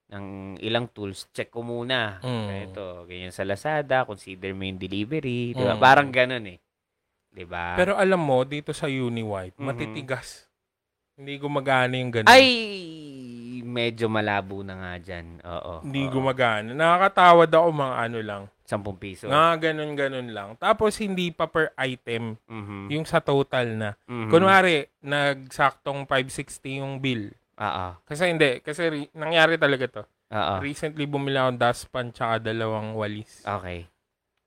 ng ilang tools, check ko muna. Mm. Ito, ganyan sa Lazada, consider mo yung delivery. Diba? Mm. Parang ganun eh. Diba? Pero alam mo, dito sa Uniwhite, mm-hmm. matitigas. Hindi gumagana yung ganun. Ay, medyo malabo na nga dyan. Oo, hindi oo. Gumagana. Nakakatawad ako mga ano lang. ten piso. Nga ganun-ganun lang. Tapos hindi pa per item. Mm-hmm. Yung sa total na. Mm-hmm. Kunwari, nagsaktong five sixty yung bill. Ah, kasi hindi. Kasi re- nangyari talaga to. Uh-oh. Recently, bumili ako ng dustpan tsaka dalawang walis. Okay.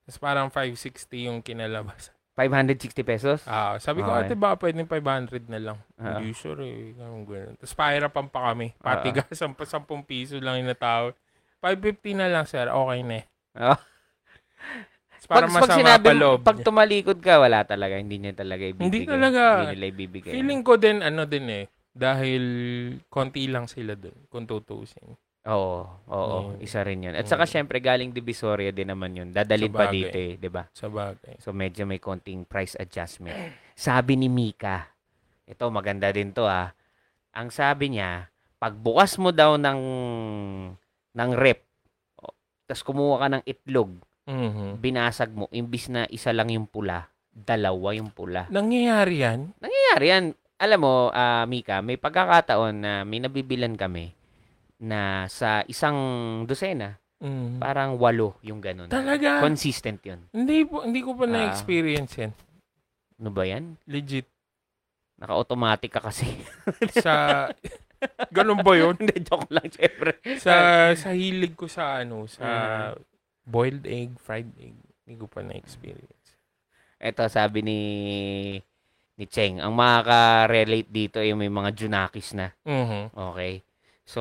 Tapos parang five sixty yung kinalabas. five hundred sixty pesos? Ah, sabi ko, okay. Ate, baka pwedeng five hundred na lang. Uh-oh. Hindi sure eh. Tapos pahirapan pa kami. Patigas, ten piso lang yung natawag. five fifty na lang, sir. Okay na eh. Para pag, masama sinabi, pa loob. Pag tumalikod ka, wala talaga. Hindi niya talaga ibibigay. Hindi talaga. Hindi nila ibibigay. Feeling ko din, ano din eh. Dahil konti lang sila doon kung tutusin. Oo, oo, mm. isa rin 'yan. At saka mm. syempre galing Divisoria din naman 'yun. Dadalhin pa dito, eh, 'di ba? Sa bagay. So medyo may konting price adjustment. Sabi ni Mika, ito maganda din 'to ah. Ang sabi niya, pagbukas mo daw ng ng rep, oh, tapos kumuha ka ng itlog. Mm-hmm. Binasag mo imbis na isa lang yung pula, dalawa yung pula. Nangyayari 'yan? Nangyayari nangyari yan. Alam mo, uh, Mika, may pagkakataon na may nabibilan kami na sa isang dosena, mm. parang walo yung ganun. Talaga? Consistent yun. Hindi po, hindi ko pa uh, na-experience yan. Ano ba yan? Legit. Naka-automatic ka kasi. Sa... Ganun ba yun? Hindi, joke lang, syempre. Sa, sa hilig ko sa ano, sa mm. boiled egg, fried egg, hindi ko pa na-experience. Eto, sabi ni ni Cheng, ang makaka-relate dito ay may mga junakis na. Mm-hmm. Okay. So,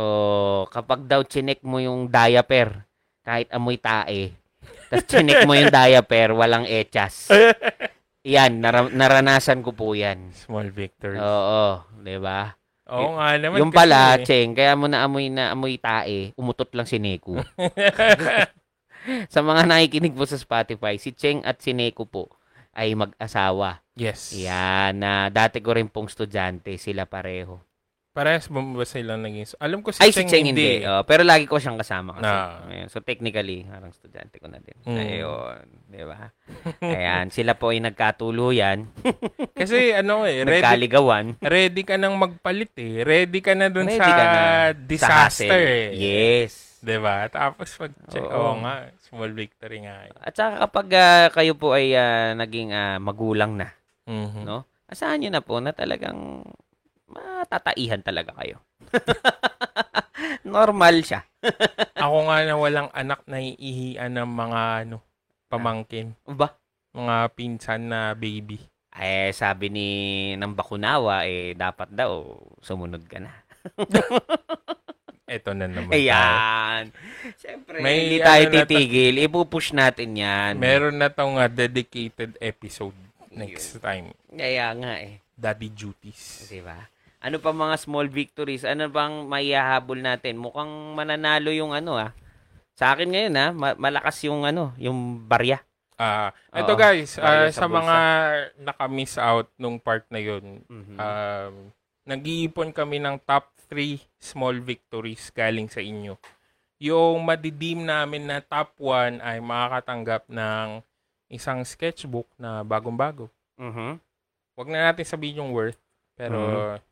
kapag daw chinek mo yung diaper, kahit amoy tae, tapos chinek mo yung diaper, walang echas. Yan, nar- naranasan ko po yan. Small victories. Oo, di ba? Oo nga naman. Yung pala, eh. Cheng, kaya mo na amoy na amoy tae, umutot lang si Neko. Sa mga nakikinig po sa Spotify, si Cheng at si Neko po ay mag-asawa. Yes. Yan, na uh, dati ko rin pong estudyante, sila pareho. Parehas ba silang naging... Alam ko si ay, Cheng, si Cheng hindi. hindi. Oh, pero lagi ko siyang kasama kasi. Ah. So technically, harang estudyante ko na din. Mm. Ayun, di ba? Ayan, sila po ay nagkatuluyan. Kasi ano eh, ready, nagkaligawan. Ready ka nang magpalit eh. Ready ka na dun ready sa na. disaster sa eh. Yes. Di ba? Tapos pag... Oo oh, nga, small victory nga. Eh. At saka kapag uh, kayo po ay uh, naging uh, magulang na, mm-hmm. no? Asahan nyo na po na talagang... matataihan talaga kayo. Normal siya. Ako nga na walang anak na iihian ng mga ano, pamangkin. Ba? Mga pinsan na baby. Eh, sabi ni ng Bakunawa, eh, dapat daw sumunod ka na. Eto na naman. Ayan. Tayo. Siyempre, may, hindi tayo ano titigil. Ta- Ipupush natin yan. Meron na tong uh, dedicated episode next Yun. time. Kaya nga eh. Daddy duties. Diba? Ano pa mga small victories? Ano bang maihahabol natin? Mukhang mananalo yung ano ah. Sa akin ngayon ah, malakas yung ano, yung barya. Ah, uh, ito guys, uh, sa, sa mga naka-miss out nung part na yun, mm-hmm. um, nag-iipon kami ng top three small victories galing sa inyo. Yung madidim namin na top one ay makakatanggap ng isang sketchbook na bagong-bago. Mhm. Wag na natin sabihin yung worth. Pero, mm-hmm.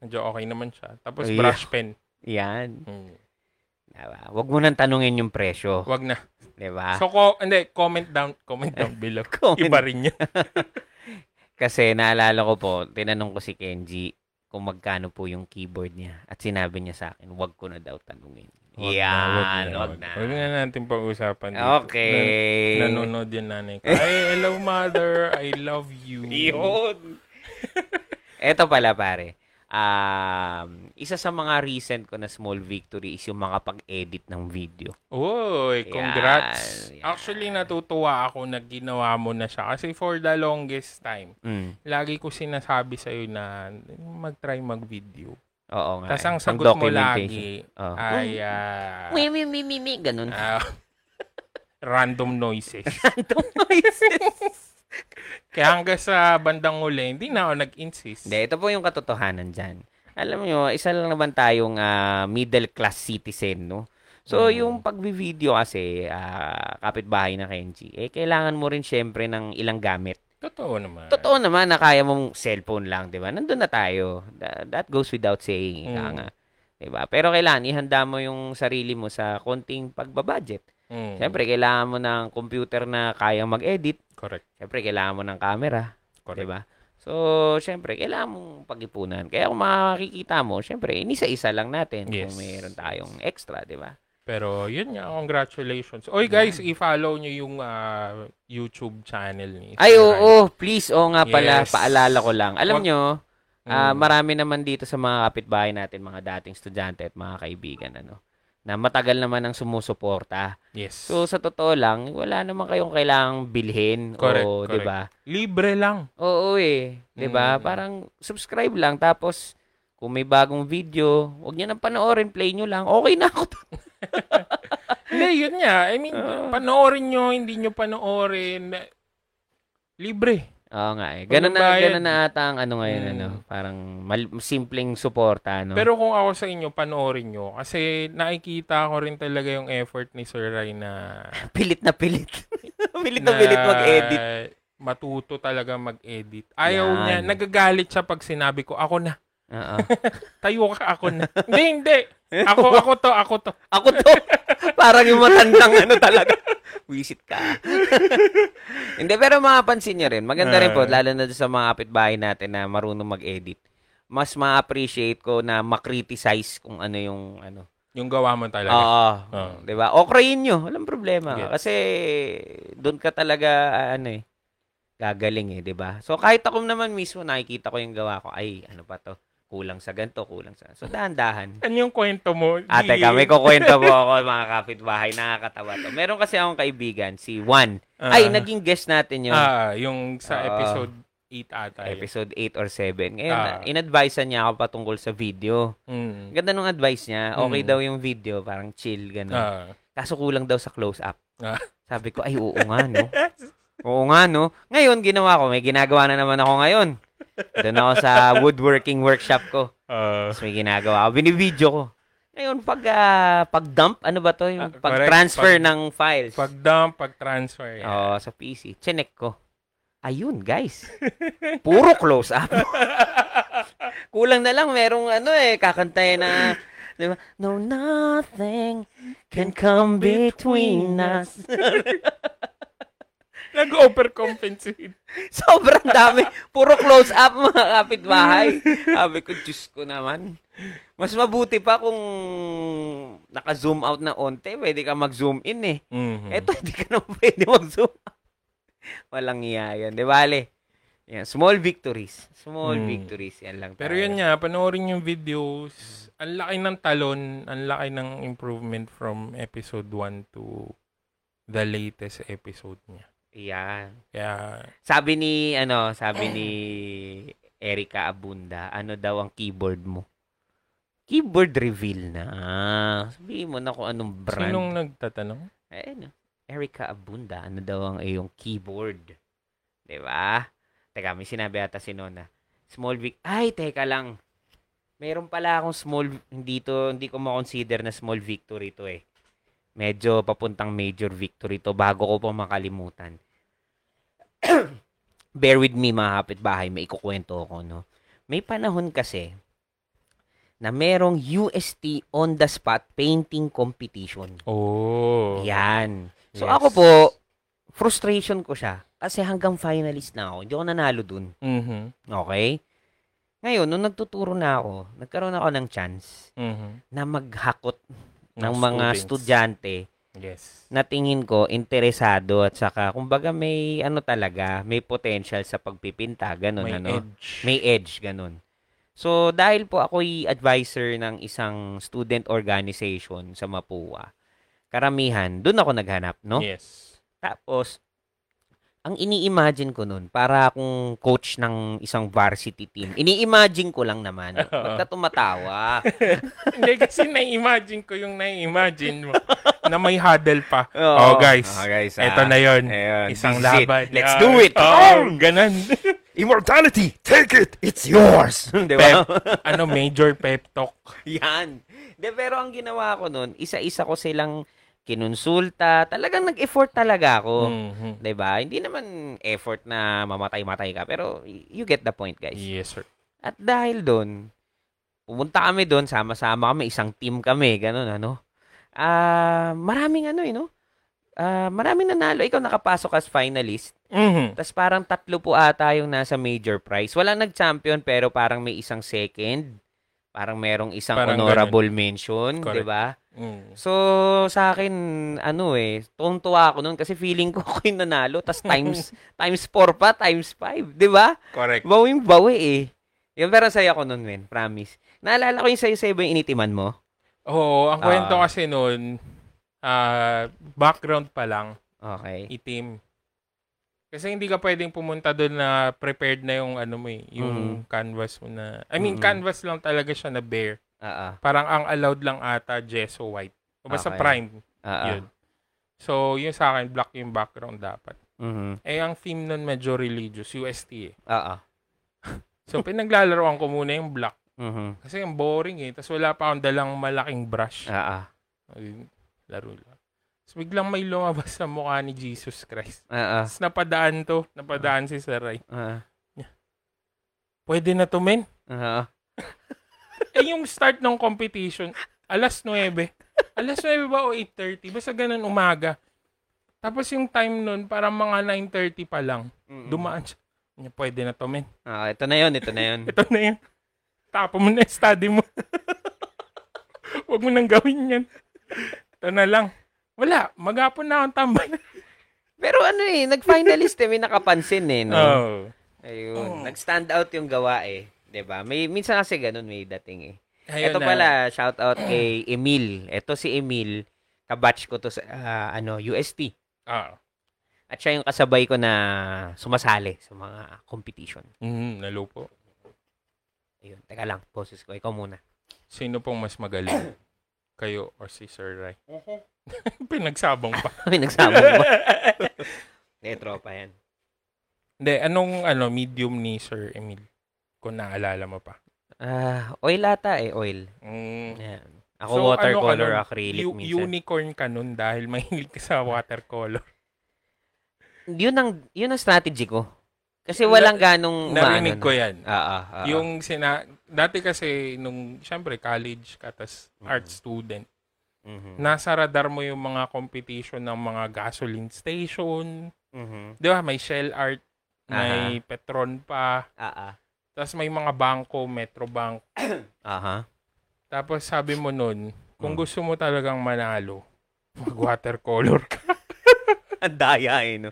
medyo okay naman siya. Tapos, yeah. brush pen. Yan. Hmm. Diba? Wag mo nang tanungin yung presyo. Wag na. Diba? So, ko, hindi, comment down, comment down below. Comment. Iba rin yan. Kasi, naalala ko po, tinanong ko si Kenji kung magkano po yung keyboard niya. At sinabi niya sa akin, wag ko na daw tanungin. Wag yeah, na, wag, na, wag, na. Wag na. Wag na natin pag-usapan dito. Okay. Nan- nanonood yung nanay ko. Ay, hello mother. I love you. Iyon. Eto pala pare. Um, isa sa mga recent ko na small victory is yung makapag-edit ng video. Uy, congrats. Yeah, yeah. Actually, natutuwa ako na ginawa mo na siya. Kasi for the longest time, mm. lagi ko sinasabi sa'yo na mag-try mag-video. Oo nga. Tapos ang sagot mo lagi oh. ay... Uh, mi, mi, mi, mi, mi, ganun. Uh, random noises. Random noises. Kaya hanggang sa bandang huli, hindi na ako nag-insist. Hindi, ito po yung katotohanan dyan. Alam nyo, isa lang naman tayong uh, middle class citizen, no? So, mm. yung pag-video kasi, uh, kapitbahay na Kenji, eh, kailangan mo rin syempre ng ilang gamit. Totoo naman. Totoo naman na kaya mong cellphone lang, di ba? Nandun na tayo. That, that goes without saying. Mm. Nga, di ba? Pero kailangan, ihanda mo yung sarili mo sa konting pagbabudget. Mm. Siyempre, kailangan mo ng computer na kaya mag-edit. Correct. Siyempre, kailangan mo ng camera. Correct. Di ba? So, siyempre, kailangan mong pag-ipunan. Kaya kung makikita mo, siyempre, inisa-isa lang natin yes. kung mayroon tayong extra, di ba? Pero, yun nga. Congratulations. Oy, guys, yeah. i-follow nyo yung uh, YouTube channel ni Sir. Ay, oo. Oh, oh, please. Oo oh, nga pala. Yes. Paalala ko lang. Alam Mag- nyo, mm. uh, marami naman dito sa mga kapitbahay natin, mga dating estudyante at mga kaibigan, ano, na matagal naman ang sumusuporta. Yes. So, sa totoo lang, wala naman kayong kailangang bilhin. Correct. O, di ba? Libre lang. Oo, eh. Di ba? Mm. Parang subscribe lang. Tapos, kung may bagong video, huwag nyo nang panoorin. Play nyo lang. Okay na ako to. Hindi, yun niya. I mean, uh, panoorin nyo, hindi nyo panoorin. Libre. Oo nga eh. Ganun na, ganun na ata ang ano ngayon, hmm. ano. Parang mal- simpleng suporta, ano. Pero kung ako sa inyo, panoorin nyo. Kasi nakikita ko rin talaga yung effort ni Sir Ray na... pilit na pilit. pilit na, na pilit mag-edit. matuto talaga mag-edit. Ayaw yan. Niya. Nagagalit siya pag sinabi ko, ako na. Oo. Tayo ka, ako na. Hindi, hindi. Ako, ako to, ako to. Ako to. Parang yung matandang ano talaga. Visit ka. Hindi, pero makapansin nyo rin. Maganda rin po, lalo na sa mga kapitbahay natin na marunong mag-edit. Mas ma-appreciate ko na ma-criticize kung ano yung ano. Yung gawa mo talaga. Oo. Uh. Diba? O krayin nyo. Walang problema. Yes. Kasi doon ka talaga ano eh. Gagaling eh, di ba? So, kahit ako naman mismo, nakikita ko yung gawa ko. Ay, ano pa to? Kulang sa ganito, kulang sa... So, dahan-dahan. Ano yung kwento mo? Ate, kami kukwento po ako, mga kapitbahay. Nakakatawa to. Meron kasi akong kaibigan, si Juan. Uh, Ay, naging guest natin yun. Ah, uh, yung sa uh, episode eight ata. Episode eight or seven. Ngayon, uh, in-advise niya ako patungkol sa video. Mm, ganda nung advice niya. Okay mm, daw yung video. Parang chill, gano'n. Uh, Kaso kulang daw sa close-up. Uh, Sabi ko, ay, oo nga, no? Oo nga, no? Ngayon, ginawa ko. May ginagawa na naman ako ngayon. Doon ako sa woodworking workshop ko. Uh, so, may ginagawa ako. Binivideo ko. Ngayon, pag, uh, pag-dump, ano ba to? Yung pag-transfer pag, ng files. Pag-dump, pag-transfer. Yeah. Oo, sa P C. Chinek ko. Ayun, guys. Puro close-up. Kulang na lang. Merong ano eh, kakantay na... Diba? No, nothing can come between us. Nag-overcompensate. Sobrang dami. Puro close-up, mga kapitbahay. Sabi ko, Diyos ko naman. Mas mabuti pa kung naka-zoom out na onte, pwede ka mag-zoom in eh. Mm-hmm. Eto, hindi ka naman pwede mag-zoom out. Walang iya yan. Di bale? Yan. Small victories. Small mm. victories. Yan lang. Pero tayo. Yun nga, panoorin yung videos. Ang laki ng talon. Ang laki ng improvement from episode one to the latest episode niya. Yeah. Yeah. Sabi ni ano, sabi ni Erika Abunda, ano daw ang keyboard mo? Keyboard reveal na. Sabihin mo na kung anong brand. Sinong nagtatanong? Eh, ano? Erika Abunda, ano daw ang iyong keyboard? 'Di ba? Teka, may sinabi ata si Nona. Small big. Ay, teka lang. Meron pala akong small dito, hindi ko ma-consider na small victory to eh. Medyo papuntang major victory to bago ko pa makalimutan. Bear with me, mga kapitbahay. May ikukwento ako, no? May panahon kasi na merong U S T on-the-spot painting competition. Oh. Yan. So, yes. Ako po, frustration ko siya. Kasi hanggang finalist na ako. Hindi ako nanalo dun. Mm-hmm. Okay? Ngayon, nung nagtuturo na ako, nagkaroon ako ng chance mm-hmm. na maghakot ng mga students. Estudyante yes. na tingin ko interesado at saka kumbaga may ano talaga, may potential sa pagpipinta, ganun. May ano? edge. May edge, ganun. So, dahil po ako'y advisor ng isang student organization sa Mapua, karamihan, doon ako naghanap, no? Yes. Tapos, ang ini-imagine ko nun, para akong coach ng isang varsity team, ini-imagine ko lang naman. Huwag ka tumatawa. Hindi, kasi na-imagine ko yung na-imagine mo na may huddle pa. Oo, oh, guys. Oh, guys ah, ito na yun. Ayun, isang laban. Let's yeah. do it. Oh, ganun. Immortality, take it. It's yours. Di ba? Pep, ano, major pep talk. Yan. De, pero ang ginawa ko nun, isa-isa ko silang kinonsulta, talagang nag-effort talaga ako. Mm-hmm. 'Di ba? Hindi naman effort na mamatay-matay ka, pero you get the point, guys. Yes, sir. At dahil doon, pumunta kami doon, sama-sama kami, isang team kami, ganun ano. Ah, uh, maraming ano eh, no? Uh, maraming nanalo. Ikaw nakapasok as finalist. Mm-hmm. Tapos parang tatlo po ata yung nasa major prize. Walang nag-champion pero parang may isang second. Parang merong isang parang honorable ganun. Mention, 'di ba? Mm. So, sa akin, ano eh, tuwang-tuwa ako nun kasi feeling ko ako yung nanalo, tas times, times four pa, times five, di ba? Correct. Bawing bawi eh. Yung pero saya ko nun, men, promise. Naalala ko yung sayo sayo ba yung initiman mo? Oo, oh, ang kwento uh, kasi nun, uh, background pa lang, okay. Itim. Kasi hindi ka pwedeng pumunta doon na prepared na yung ano mo eh, yung mm. canvas mo na, I mean, mm. canvas lang talaga siya na bare. Uh-uh. Parang ang allowed lang ata gesso white. O basta okay. prime. Uh-uh. Yun. So, yun sa akin, black yung background dapat. Mm-hmm. Eh, ang theme nun medyo religious. U S T eh. Uh-uh. So, pinaglalaroan ko muna yung black. Mm-hmm. Kasi yung boring eh. Tapos wala pa akong dalang malaking brush. Uh-uh. Laro lang. So, biglang may lumabas sa mukha ni Jesus Christ. Uh-uh. Tapos napadaan to. Napadaan uh-uh. si Saray. Uh-uh. Pwede na to, men. Uh-huh. Eh, yung start ng competition, alas nuwebe. alas nuwebe ba o eight thirty? Basta ganun umaga. Tapos yung time nun, parang mga nine thirty pa lang. Mm-mm. Dumaan siya. Pwede na to, men. Ah, ito na yun, ito na yun. Ito na yun. Tapo mo na study mo. Huwag mo nang gawin yan. Ito na lang. Wala, maghapon na akong tambay. Pero ano eh, nag-finalist eh, may nakapansin eh. No? Oh. Ayun, oh. Nag-stand out yung gawa eh. Diba? May, minsan kasi ganun may dating eh. Ayun, ito pala, shout out kay Emil. Ito si Emil, kabatch ko to sa uh, ano, U S T. Ah. At siya yung kasabay ko na sumasali sa mga competition. Mm, nalo po. Ayun, teka lang, poses ko. Ikaw muna. Sino pong mas magaling? Kayo or si Sir Ray? Uh-huh. Pinagsabong pa. Pinagsabong pa. Hindi, tropa yan. Hindi, anong ano, medium ni Sir Emil? Kung naalala mo pa. Ah, uh, oil ata eh, oil. Mm. Yan. Ako so, watercolor, ano, acrylic u- minsan. Unicorn ka nun dahil mahilig ka sa watercolor. Yun ang, yun ang strategy ko. Kasi walang ganong... Narinig maano, ko yan. Ah, ah, ah, yung sina... Dati kasi, nung, syempre, college ka, tas mm-hmm. art student, mm-hmm. nasa radar mo yung mga competition ng mga gasoline station. Mm-hmm. Di ba? May Shell Art, ah, may Petron pa. Ah, ah. Tas may mga bangko, Metro Bank. Aha. Tapos sabi mo nun, kung mm. gusto mo talagang manalo, mag-watercolor ka. Ang daya eh, no?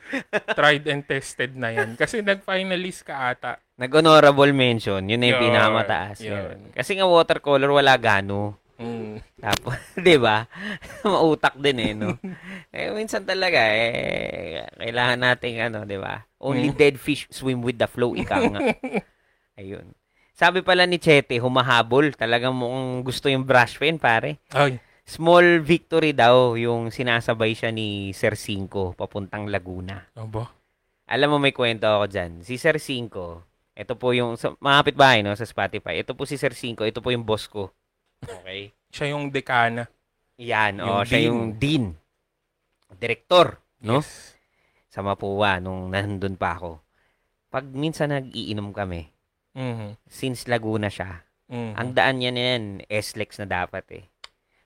Tried and tested na yan. Kasi nag-finalist ka ata. Nag-honorable mention. Yun na yung yun, pinakamataas. Yun. Yun. Kasi nga watercolor, wala gano. Mm. Tapos, di ba? Mautak din eh, no? Eh, minsan talaga eh, kailangan natin, ano, di ba? Only dead fish swim with the flow, ikaw nga. Ayun. Sabi pala ni Chete, humahabol. Talagang mukhang gusto yung brush pen, pare. Ay. Small victory daw yung sinasabay siya ni Sir Cinco papuntang Laguna. Aba. Alam mo may kwento ako dyan. Si Sir Cinco, ito po yung, sa, mga kapitbahay no, sa Spotify, ito po si Sir Cinco, ito po yung boss ko. Okay? Siya yung dekana. Yan, yung o. Dean. Siya yung dean. Direktor, no? Yes. Sa Mapua, nung nandun pa ako. Pag minsan nag-iinom kami, mm-hmm. since Laguna siya, mm-hmm. ang daan niya niyan, S-Lex na dapat eh.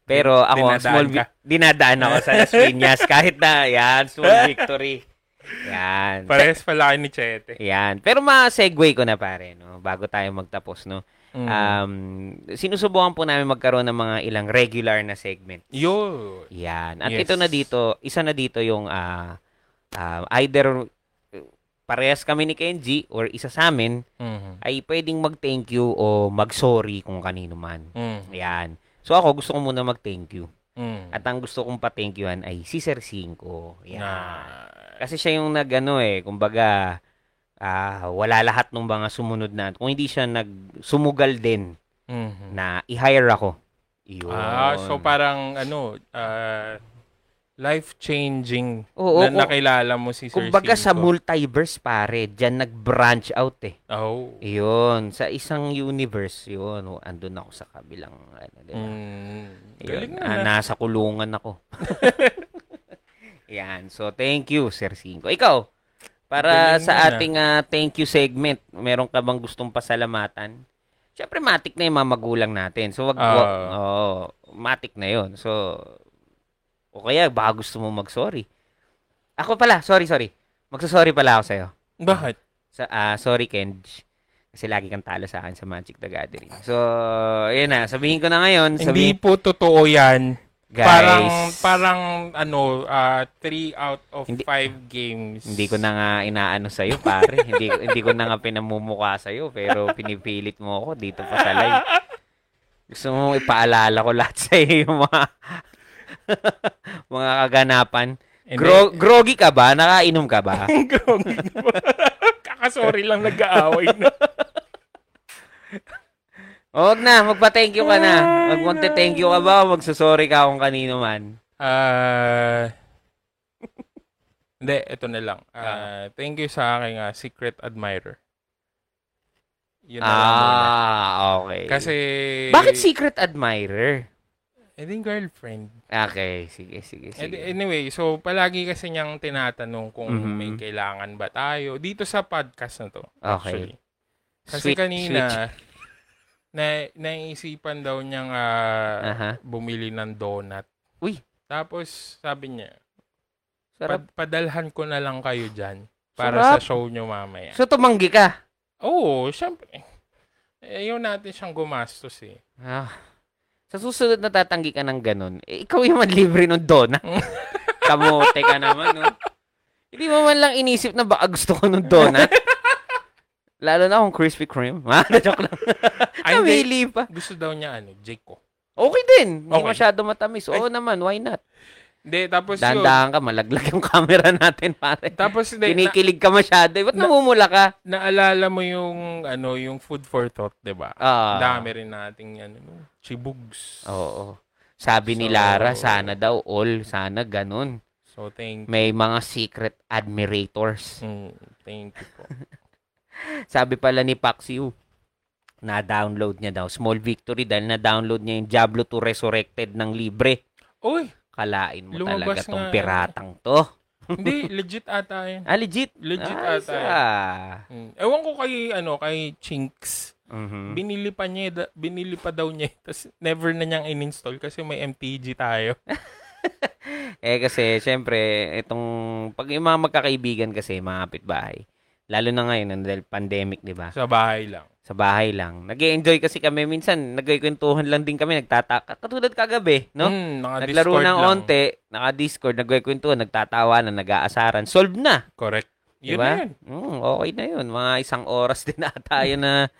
Pero ako, dinadaan small vi- dinadaan ako sa Las Piñas. Kahit na, yan, small victory. Yan. Parehas pala ni Chete. Yan. Pero ma-segue ko na pare, no? Bago tayo magtapos, no? Mm. Um, sinusubukan po namin magkaroon ng mga ilang regular na segment. Yun. Yan. At yes. ito na dito, isa na dito yung uh, uh, either parehas kami ni Kenji or isa sa amin, mm-hmm. ay pwedeng mag-thank you o mag-sorry kung kanino man. Mm. Yan. So ako, gusto ko muna mag-thank you. Mm. At ang gusto kong pa-thank youan ay si Sir Cinco. Yan. Nah. Kasi siya yung nag-ano eh, kumbaga, ah, wala lahat ng mga sumunod na. Kung hindi siya nagsumugal din mm-hmm. na i-hire ako. Yun. Ah, so parang ano, uh, life-changing oo, na oo, nakilala mo si Sir Cinco. Kumbaga sa multiverse pare, dyan nag-branch out eh. Oh. Yun, sa isang universe, yun. Andun ako sa kabilang, ano, diba? Mm, galing na. Ah, nasa kulungan ako. Yan, so thank you Sir Cinco. Ikaw, para galing sa na ating uh, thank you segment, meron ka bang gustong pasalamatan? Siyempre, matik na yung mga magulang natin. So, wag, uh, wag, oh, matik na yun. So, o kaya, baka gusto mo mag-sorry. Ako pala, sorry, sorry. Magsasorry pala ako sa'yo. Bakit? Sa, uh, sorry, Kenj. Kasi lagi kang talo sa akin sa Magic the Gathering. So, yun na. Sabihin ko na ngayon. Sabihin... Hindi po totoo yan. Guys. Parang, parang ano, uh, three out of hindi, five games. Hindi ko na nga inaano sa'yo, pare. hindi, hindi ko na nga pinamumukha sa'yo. Pero pinipilit mo ako dito pa sa live. Gusto mo ipaalala ko lahat sa'yo yung mga... mga kaganapan. Gro- grogi ka ba? Nakainom ka ba? Grogi ka ba? Kakasorry lang nag-aaway na. Huwag na. Magpa-thank you ka na. Magpa-thank you ka ba o magsasorry ka kung kanino man? Uh, hindi, ito na lang. Uh, thank you sa aking uh, secret admirer. Yun ah, na lang. Okay. Kasi... Bakit secret admirer? I think girlfriend. Okay, sige, sige, sige. Anyway, so palagi kasi niyang tinatanong kung mm-hmm. may kailangan ba tayo dito sa podcast na to. Okay. Actually. Kasi switch, kanina, na, naisipan daw niyang uh, uh-huh. bumili ng donut. Uy! Tapos sabi niya, pad- padalhan ko na lang kayo dyan para sarap sa show niyo mamaya. So tumanggi ka? Oo, syempre. Ayaw natin siyang gumastos eh. Ah. Sa susunod na tatanggi ka ng ganun, eh, ikaw yung manlibre ng donut. Kamote ka naman, no? Hindi mo man lang inisip na baka gusto ko ng donut. Lalo na kung Krispy Kreme. Ha? Na-joke lang. Namili pa. Gusto daw niya, ano, Jeko. Okay din. Hindi okay. masyado matamis. Oo Ay. naman, why not? Hindi, tapos yun. Dandahan ka, malaglag yung camera natin, pare. Tapos, hindi. Kinikilig ka masyado. Ba't na, namumula ka? Naalala mo yung, ano, yung food for thought, diba? Ah. Dami rin nating, ano, chibugs. Oo. Sabi so, ni Lara, sana daw all, sana ganun. So, thank you. May mga secret admirators. Mm, thank you po. Sabi pala ni Paxiu, na-download niya daw. Small victory dahil na-download niya yung Diablo two Resurrected ng libre. Uy! Kalain mo lumabas talaga tong nga piratang to. Hindi, legit ata yun. Ah, legit? Legit ah, ata yun. Ewan ko kay, ano, kay Chinks. Mm-hmm. Binili pa niya, binili pa daw niya. Tapos never na niyang in-install kasi may M T G tayo. Eh kasi, syempre, itong, pag yung mga magkakaibigan kasi, mga kapitbahay, lalo na ngayon, ano, dahil pandemic, di ba? Sa bahay lang. Sa bahay lang. Nag-enjoy kasi kami minsan. Nagkikwentuhan lang din kami. Nagtataka. Katulad kagabi, no? Mm, naglaro ng onte. Naka-Discord. Nagkikwentuhan. Nagtatawanan. Nag-aasaran. Solve na. Correct. Yun diba? Na yun. Mm, okay na yun. Mga isang oras din ata yun na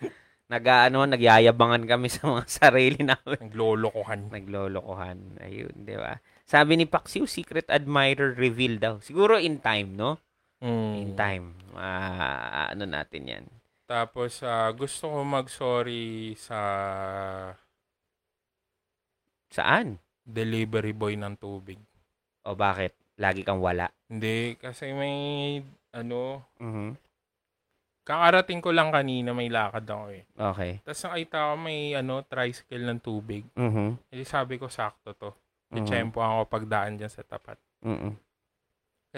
nag-ano, nagyayabangan kami sa mga sarili namin. Naglolokohan. Naglolokohan. Ayun, di ba? Sabi ni Paxiu, secret admirer reveal daw. Siguro in time, no? Mm. In time. Uh, ano natin yan. Tapos, uh, gusto ko mag-sorry sa... Saan? Delivery boy ng tubig. O bakit? Lagi kang wala? Hindi, kasi may ano... Mm-hmm. Kakarating ko lang kanina, may lakad ako eh. Okay. Tapos nakita ko may ano, tricycle ng tubig. Mm-hmm. E sabi ko, sakto to. Mm-hmm. I-tsempo ako pagdaan dyan sa tapat. Mm-hmm.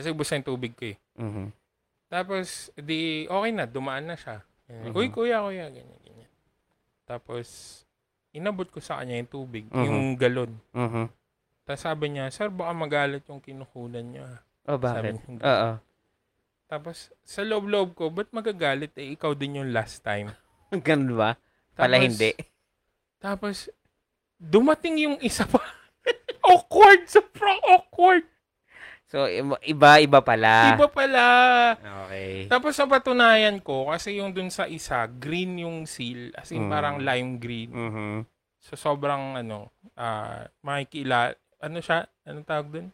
Kasi ubos na yung tubig ko eh. Mm-hmm. Tapos, di okay na, dumaan na siya. Mm-hmm. Uy, kuya, kuya, ganyan, ganyan. Tapos, inabot ko sa kanya yung tubig, mm-hmm. yung galon. Mm-hmm. Tapos sabi niya, sir, baka magalit yung kinukunan niya. Oh, bakit? Oo. Tapos, sa loob-loob ko, ba't magagalit? Eh, ikaw din yung last time. Ganun ba? Pala tapos, hindi. Tapos, dumating yung isa pa. Awkward! Sobrang awkward! So, iba-iba pala. Iba pala. Okay. Tapos, napatunayan ko, kasi yung dun sa isa, green yung seal. As in, mm. parang lime green. Mm-hmm. So, sobrang, ano, uh, makikila, ano siya, ano tawag dun?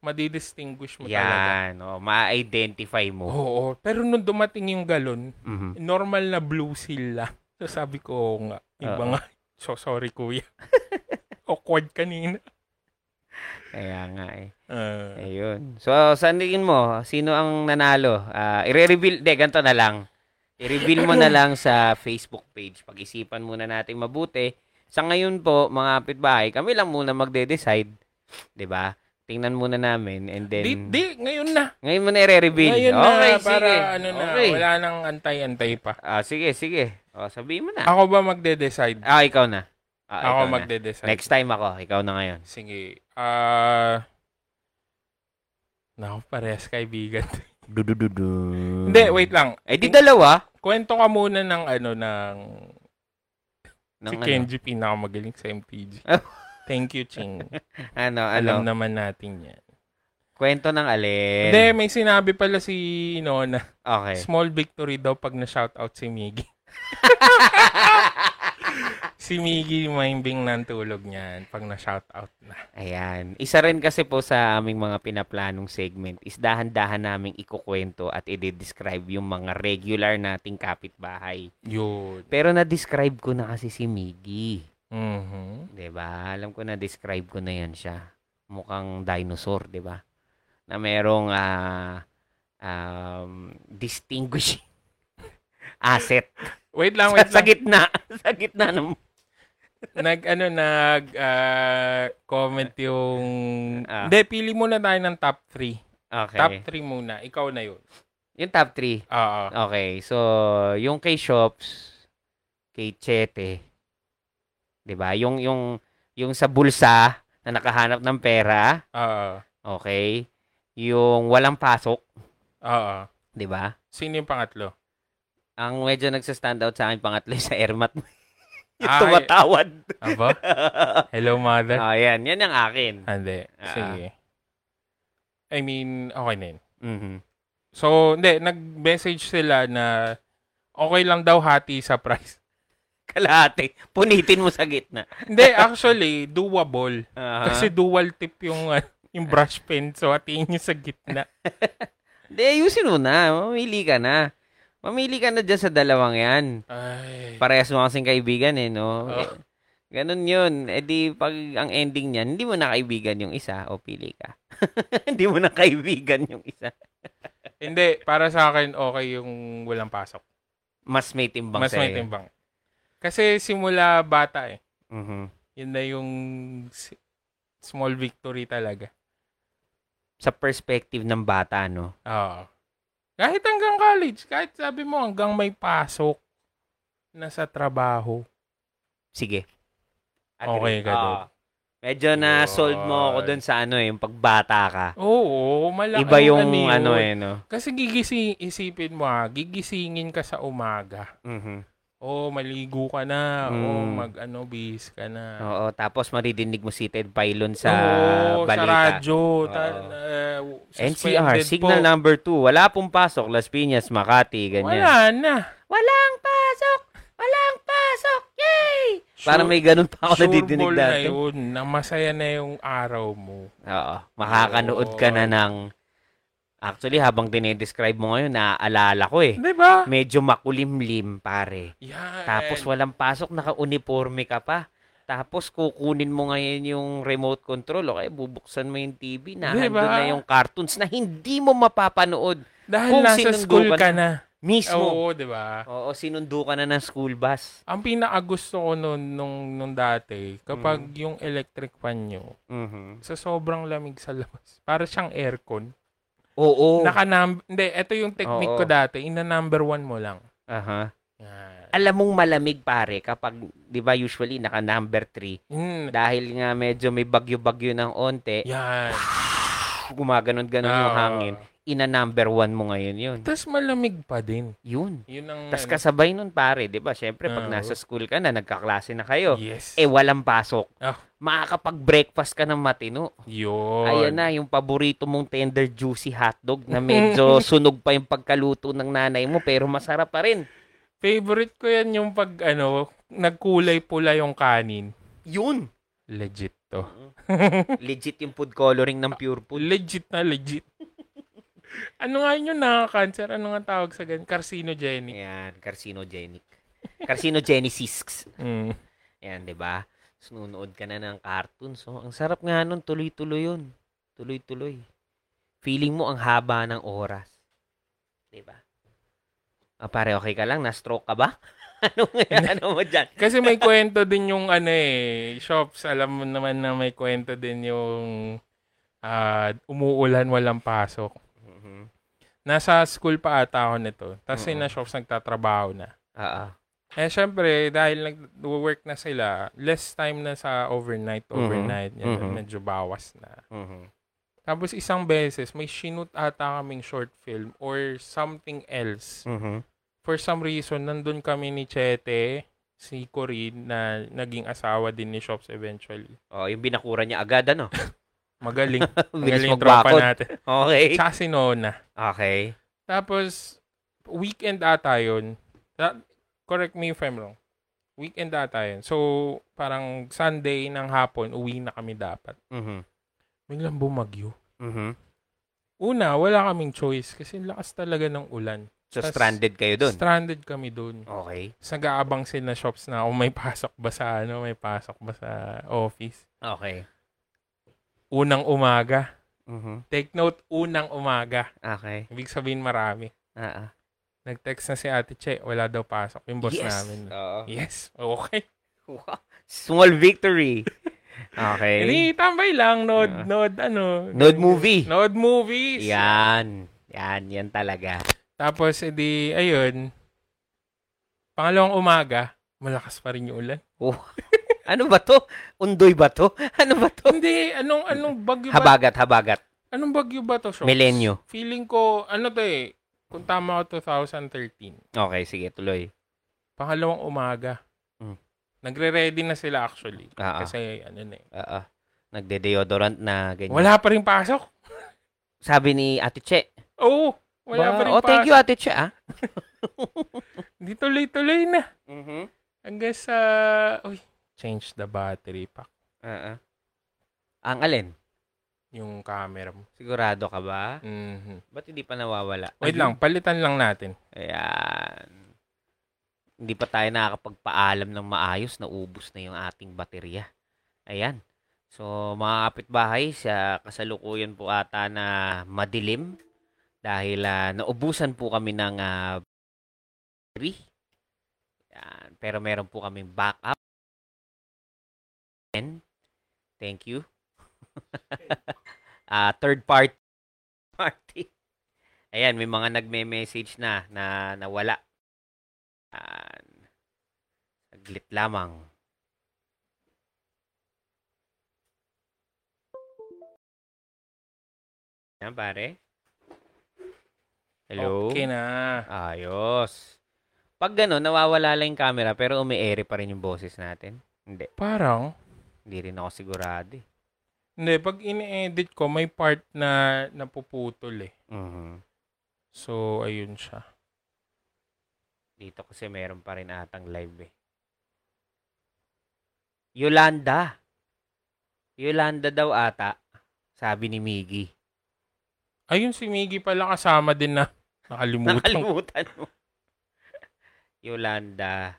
Madidistinguish mo yan, talaga. Yan, oh, ma-identify mo. Oo. Pero nung dumating yung galon, mm-hmm. normal na blue seal lang. So, sabi ko nga, iba uh-oh. Nga. So, sorry, kuya. Awkward kanina. Kaya nga eh. Uh, Ayun. So, sandingin mo, sino ang nanalo? Uh, i-reveal, de, ganito na lang. I-reveal mo na lang sa Facebook page. Pag-isipan muna natin mabuti. Sa ngayon po, mga kapitbahay, kami lang muna magde-decide. Diba? Tingnan muna namin and then... Di, di, ngayon na. Ngayon mo na i-reveal. Ngayon okay, na, para sige. Ano na, okay. Wala nang antay-antay pa. Ah, sige, sige. O, sabihin mo na. Ako ba magde-decide? Ah, ikaw na. Ah, ako magde-decide. Next time ako. Ikaw na ngayon. Sige. Ah... Uh, Naku, parehas kaibigan. Dudududu. Hindi, wait lang. Eh, di dalawa. Kwento ka muna ng ano, ng... ng si Kenji ano? Pinakamagaling sa M T G. Thank you, Ching. ano, alam ano? Naman natin yan. Kwento ng alin. Hindi, may sinabi pala si Nona. Okay. Small victory daw pag na-shoutout si Miggy. Si Miggy, maimbing na ang tulog niyan pag na-shoutout na. Ayan. Isa rin kasi po sa aming mga pinaplanong segment is dahan-dahan naming ikukwento at i-describe yung mga regular nating kapitbahay. Yun. Pero na-describe ko na kasi si Miggy. Mm-hmm. Diba? Alam ko na-describe ko na yan siya. Mukhang dinosaur, diba? Na merong uh, um, distinguishing asset. Wait lang, wait sa, lang. Sa gitna. Sa gitna ng... nag ano nag uh, comment yung ah. De, pili muna tayo ng top three. Okay. Top three muna. Ikaw na yun. Yung top three. Oo. Okay. So, yung kay Shops, kay Chete. 'Di ba? Yung yung yung sa bulsa na nakahanap ng pera. Oo. Okay. Yung walang pasok. Oo. 'Di ba? Sino yung pangatlo? Ang medyo nagsa-stand out sa akin pangatlo sa Ermat. Yung ah, tumatawad. Aba? Hello, mother. Oh, yan. Yan ang akin. Hindi. Sige. I mean, okay na yun. Mm-hmm. So, hindi. Nag-message sila na okay lang daw hati sa price. Kalahati. Punitin mo sa gitna. Hindi. Actually, doable. Uh-huh. Kasi dual tip yung, uh, yung brush pen. So, hatiin nyo sa gitna. Hindi. Ayusin mo na. Mamili ka na. Mamili ka na dyan sa dalawang yan. Ay. Parehas mo kasing kaibigan eh, no? Oh. Ganun yun. E di, pag ang ending niyan, hindi mo na kaibigan yung isa, o pili ka. Hindi mo na kaibigan yung isa. Hindi, para sa akin, okay yung walang pasok. Mas may timbang Mas sa'yo. Mas may timbang. Kasi simula bata eh. Mm-hmm. Yun na yung small victory talaga. Sa perspective ng bata, no? Oo. Oh. Kahit hanggang college, kahit sabi mo hanggang may pasok na sa trabaho. Sige. Agree. Okay ka doon. Oh, medyo na sold mo ako doon sa ano eh, yung pagbata ka. Oo, malaki. Iba yung ano, ano eh, no? Kasi gigising, isipin mo ha, gigisingin ka sa umaga. Mm-hmm. O maligo ka na, mm. o mag-ano, bis ka na. Oo, tapos maridinig mo seated pylon sa oo, balita. Sa radyo. Ta- uh, N C R, signal po. Number two. Wala pong pasok, Las Piñas, Makati, ganyan. Wala na. Walang pasok! Walang pasok! Yay! Sure, parang may ganun pa ako sure nadidinig natin. Sure ball na yun, na masaya na yung araw mo. Oo, makakanood oo. Ka na ng... Actually, habang dinedescribe mo ngayon, naaalala ko eh. Diba? Medyo makulimlim, pare. Yan. Tapos walang pasok, naka-uniforme ka pa. Tapos kukunin mo ngayon yung remote control. Okay, bubuksan mo yung T V. Nahandun diba? Na yung cartoons na hindi mo mapapanood. Dahil kung nasa school ka na. Mismo. Oo, diba? Oo, sinundo ka na ng school bus. Ang pinakagusto ko nun, nung, nung dati, kapag mm. yung electric fan nyo, mm-hmm. sa sobrang lamig sa labas, para siyang aircon. Oo. Naka-number, hindi, ito yung technique oo. Ko dati, ina-number one mo lang. Aha. Uh-huh. Alam mong malamig pare kapag, di ba usually, naka-number three. Mm. Dahil nga medyo may bagyo-bagyo ng onte. Yan. Gumaganon-ganon oh. yung hangin. Ina-number one mo ngayon yun. Tapos malamig pa din. Yun. Yun ang... Tapos kasabay nun pare, di ba? Siyempre, pag oh. nasa school ka na, nagkaklase na kayo. Yes. Eh, walang pasok. Oh. Makakapag-breakfast ka ng matino. Yun. Ayan na, yung paborito mong tender juicy hotdog na medyo sunog pa yung pagkaluto ng nanay mo pero masarap pa rin. Favorite ko yan yung pag, ano, nagkulay pula yung kanin. Yun. Legit to. Legit yung food coloring ng Pure Food. Legit na legit. Ano nga yun nakaka-cancer? Ano nga tawag sa ganyan? Carcinogenic. Yan, carcinogenic. Carcinogenesis. Mm. Yan, di ba? Nunood ka na ng cartoon. So, ang sarap nga nun, tuloy-tuloy yun. Tuloy-tuloy. Feeling mo ang haba ng oras. Diba? Ah, pare, okay ka lang? Na-stroke ka ba? ano ano mo dyan? Kasi may kwento din yung ano eh, Shops, alam mo naman na may kwento din yung uh, umuulan, walang pasok. Mm-hmm. Nasa school pa ata ako nito. Tapos mm-hmm. na Shops, nagtatrabaho na. Ah, ah. Eh, syempre, dahil nag-work na sila, less time na sa overnight, overnight. Mm-hmm. Yan, mm-hmm. medyo bawas na. Mm-hmm. Tapos isang beses, may sinut ata kaming short film or something else. Mm-hmm. For some reason, nandun kami ni Chete, si Corinne, na naging asawa din ni Shops eventually. Oh, yung binakura niya agad, ano? Magaling. Magaling yung tropa natin. Okay. Tsaka si Nona. Okay. Tapos, weekend ata yun. Ta- Correct me if I'm wrong. Weekend ata yun. So, parang Sunday ng hapon, uwi na kami dapat. Mm-hmm. Biglang bumagyo. Mm-hmm. Una, wala kaming choice kasi lakas talaga ng ulan. So, tas, stranded kayo doon? Stranded kami doon. Okay. Nag-aabang sila Shops na kung may pasok ba sa ano, may pasok ba sa office. Okay. Unang umaga. Mm-hmm. Take note, unang umaga. Okay. Ibig sabihin marami. Ah, ah. Nag-text na si Ate Che, wala daw pasok. Yung boss yes. namin. Uh-huh. Yes. Okay. Wow. Small victory. Okay. Hindi, tambay lang. Nod, uh, nod, ano. Nod movie. Nod movies. Yan. Yan, yan talaga. Tapos, edi, ayun. Pangalawang umaga, malakas pa rin yung ulan. Oh. Ano ba to? Undoy ba to? Ano ba to? Hindi, anong, anong bagyo ba? Habagat, habagat. Anong bagyo ba to, Shops? Milenyo. Feeling ko, ano to eh, kung tama ko, twenty thirteen. Okay, sige, tuloy. Pangalawang umaga. Hmm. Nagre-ready na sila actually. Uh-uh. Kasi ano na eh. Uh-uh. Nagde-deodorant na ganyan. Wala pa rin pasok. Sabi ni Ate Che. Oo. Oh, wala ba- pa rin oh, pasok. Oh, thank you Ate Che ah. Hindi tuloy-tuloy na. Mm-hmm. Hanggang sa... Uh, uy, change the battery pack. Uh-uh. Ang alin? Yung camera mo. Sigurado ka ba? Mm-hmm. Ba't hindi pa nawawala? Wait Ay, lang, palitan lang natin. Ayan. Hindi pa tayo nakakapagpaalam ng maayos, naubos na yung ating baterya. Ayan. So, mga kapitbahay, sa kasalukuyan po ata na madilim dahil uh, naubusan po kami ng uh, battery. Ayan. Pero meron po kaming backup. And, thank you. uh, third party. party. Ayan, may mga nagme-message na na nawala. Saglit lamang. Yan pare. Hello? Okay na. Ayos. Pag gano'n, nawawala lang yung camera pero umiere pa rin yung boses natin. Hindi. Parang? Hindi rin ako sigurado eh. Hindi. Pag ini-edit ko, may part na napuputol eh. Mm-hmm. So, ayun siya. Dito kasi meron pa rin atang live eh. Yolanda. Yolanda daw ata. Sabi ni Miggy. Ayun si Miggy pala kasama din na. Nakalimutan. Nakalimutan mo. Yolanda.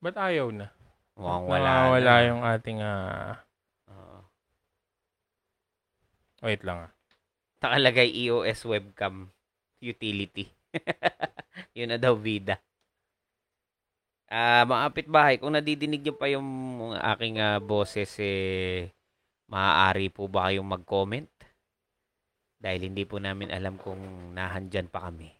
Ba't ayaw na? Mukhang wala na. Wala yung ating... Uh... Uh, wait lang ah. Nakalagay E O S webcam utility. Yun na daw bida. Uh, mga kapitbahay, kung nadidinig nyo pa yung aking uh, boses, eh, maaari po ba kayong mag-comment? Dahil hindi po namin alam kung nahandyan pa kami.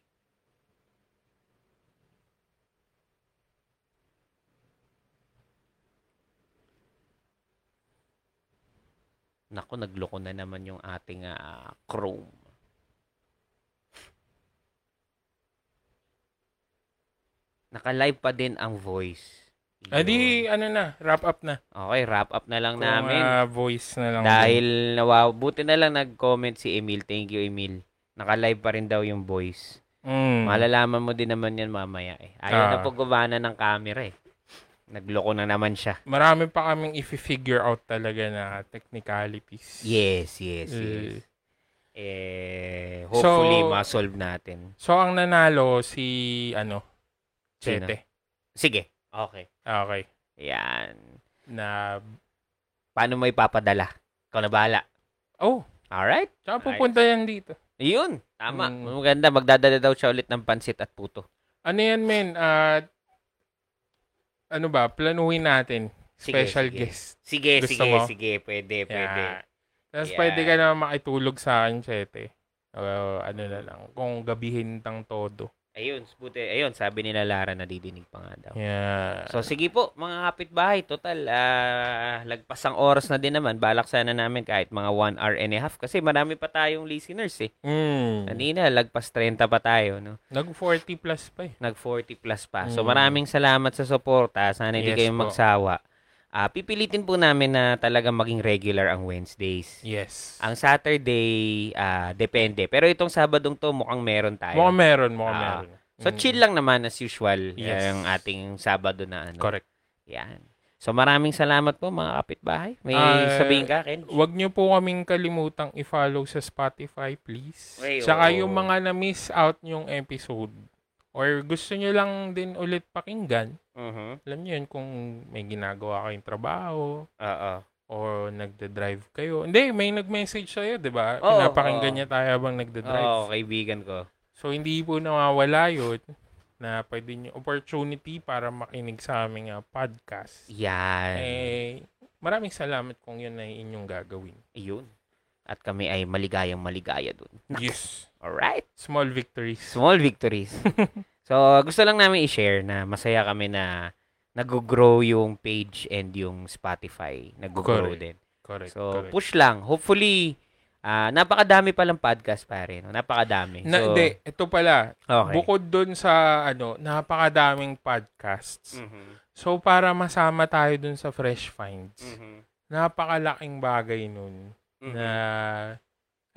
Naku, nagloko na naman yung ating uh, Chrome. Naka-live pa din ang voice. Adi, ano na, wrap up na. Okay, wrap up na lang Kung, namin. Uh, voice na lang. Dahil, wow, buti na lang nag-comment si Emil. Thank you, Emil. Naka-live pa rin daw yung voice. Mm. Malalaman mo din naman yan mamaya eh. Ayaw ah. na pag-gubana ng camera eh. Nagloko na naman siya. Marami pa kaming i-figure out talaga na technicalities. Yes, yes, uh. yes. Eh, hopefully, so, ma-solve natin. So, ang nanalo si, ano, Sete. Sige. Okay. Okay. Yan. Na, paano mo ipapadala? Ikaw na bahala. Oh. Alright. Saka pupunta yan dito. Yun. Tama. Mm. Maganda. Magdadala daw siya ulit ng pansit at puto. Ano yan, men? Uh, ano ba? Planuhin natin. Sige, special sige. guest. Sige, Gusto sige, mo? sige. Pwede, yeah. pwede. Tapos yeah. pwede ka na makitulog sa akin, Sete. Uh, ano na lang. Kung gabihin tang todo. Ayun, buti. Ayun, sabi nila Lara nadidinig pa nga daw. Yeah. So sige po, mga kapitbahay, total uh, lagpas ang oras na din naman. Balak sana namin kahit mga one hour and a half kasi marami pa tayong listeners eh. Mm. Kanina lagpas thirty pa tayo, no. Nag forty plus pa eh. Nag forty plus pa. Mm. So maraming salamat sa suporta. Sana hindi yes, kayo magsawa. Uh, pipilitin po namin na talaga maging regular ang Wednesdays. Yes. Ang Saturday, uh, depende. Pero itong Sabadong to, mukhang meron tayo. Mukhang meron, mukhang uh, meron. So, chill lang naman as usual yes. yung ating Sabado na ano. Correct. Yan. So, maraming salamat po mga kapitbahay. May uh, sabihin ka, Ken? Huwag niyo po kaming kalimutang i-follow sa Spotify, please. Ay, saka oh. yung mga na-miss out yung episode. Or gusto nyo lang din ulit pakinggan. Uh-huh. Alam nyo yun kung may ginagawa kayong trabaho. Uh-uh. O nagda-drive kayo. Hindi, may nag-message sa'yo, di ba? Oh, Pinapakinggan oh. niya tayo habang nagda-drive. Oo, oh, kaibigan ko. So, hindi po nawawala yun. na pwede nyo opportunity para makinig sa aming uh, podcast. Yan. Eh, maraming salamat kung yun ay inyong gagawin. Ayun. At kami ay maligayang maligaya dun. Yes. Alright. Small victories. Small victories. So, gusto lang namin i-share na masaya kami na nag-grow yung page and yung Spotify. Nag-grow din. Correct. So, correct. Push lang. Hopefully, Uh, napakadami palang podcast pa rin. Napakadami. So, na, hindi, ito pala. Okay. Bukod dun sa, ano, napakadaming podcasts. Mm-hmm. So, para masama tayo dun sa Fresh Finds, mm-hmm. napakalaking bagay nun. Mm-hmm. Na,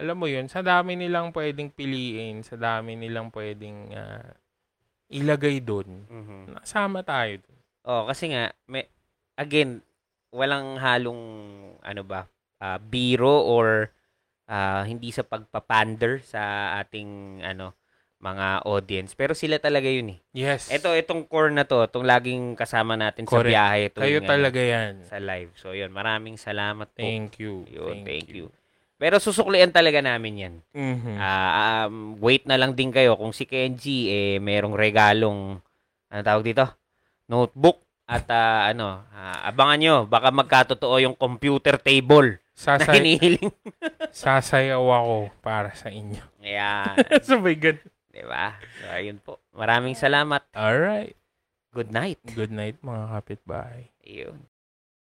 alam mo yun, sa dami nilang pwedeng piliin, sa dami nilang pwedeng uh, ilagay dun. Mm-hmm. Nasama tayo dun. Oh, kasi nga, may, again, walang halong, ano ba, uh, biro or Uh, hindi sa pagpapander sa ating ano mga audience, pero sila talaga yun eh. Yes. Ito itong core na to, itong laging kasama natin. Correct. Sa biyahe ito. Kayo yung, talaga uh, yan sa live. So yun, maraming salamat po. Thank you. Yun, thank, thank you. you. Pero susuklian talaga namin yan. Mm-hmm. Uh, um, wait na lang din kayo kung si Kenji eh merong regalong ano tawag dito? Notebook at uh, ano, uh, abangan nyo, baka magkatotoo yung computer table. Sasay- na hinihiling. Sasayaw ako para sa inyo. Ayan. So my God. Diba? So, ayun po. Maraming salamat. Alright. Good night. Good night, mga kapitbahay. Ayun.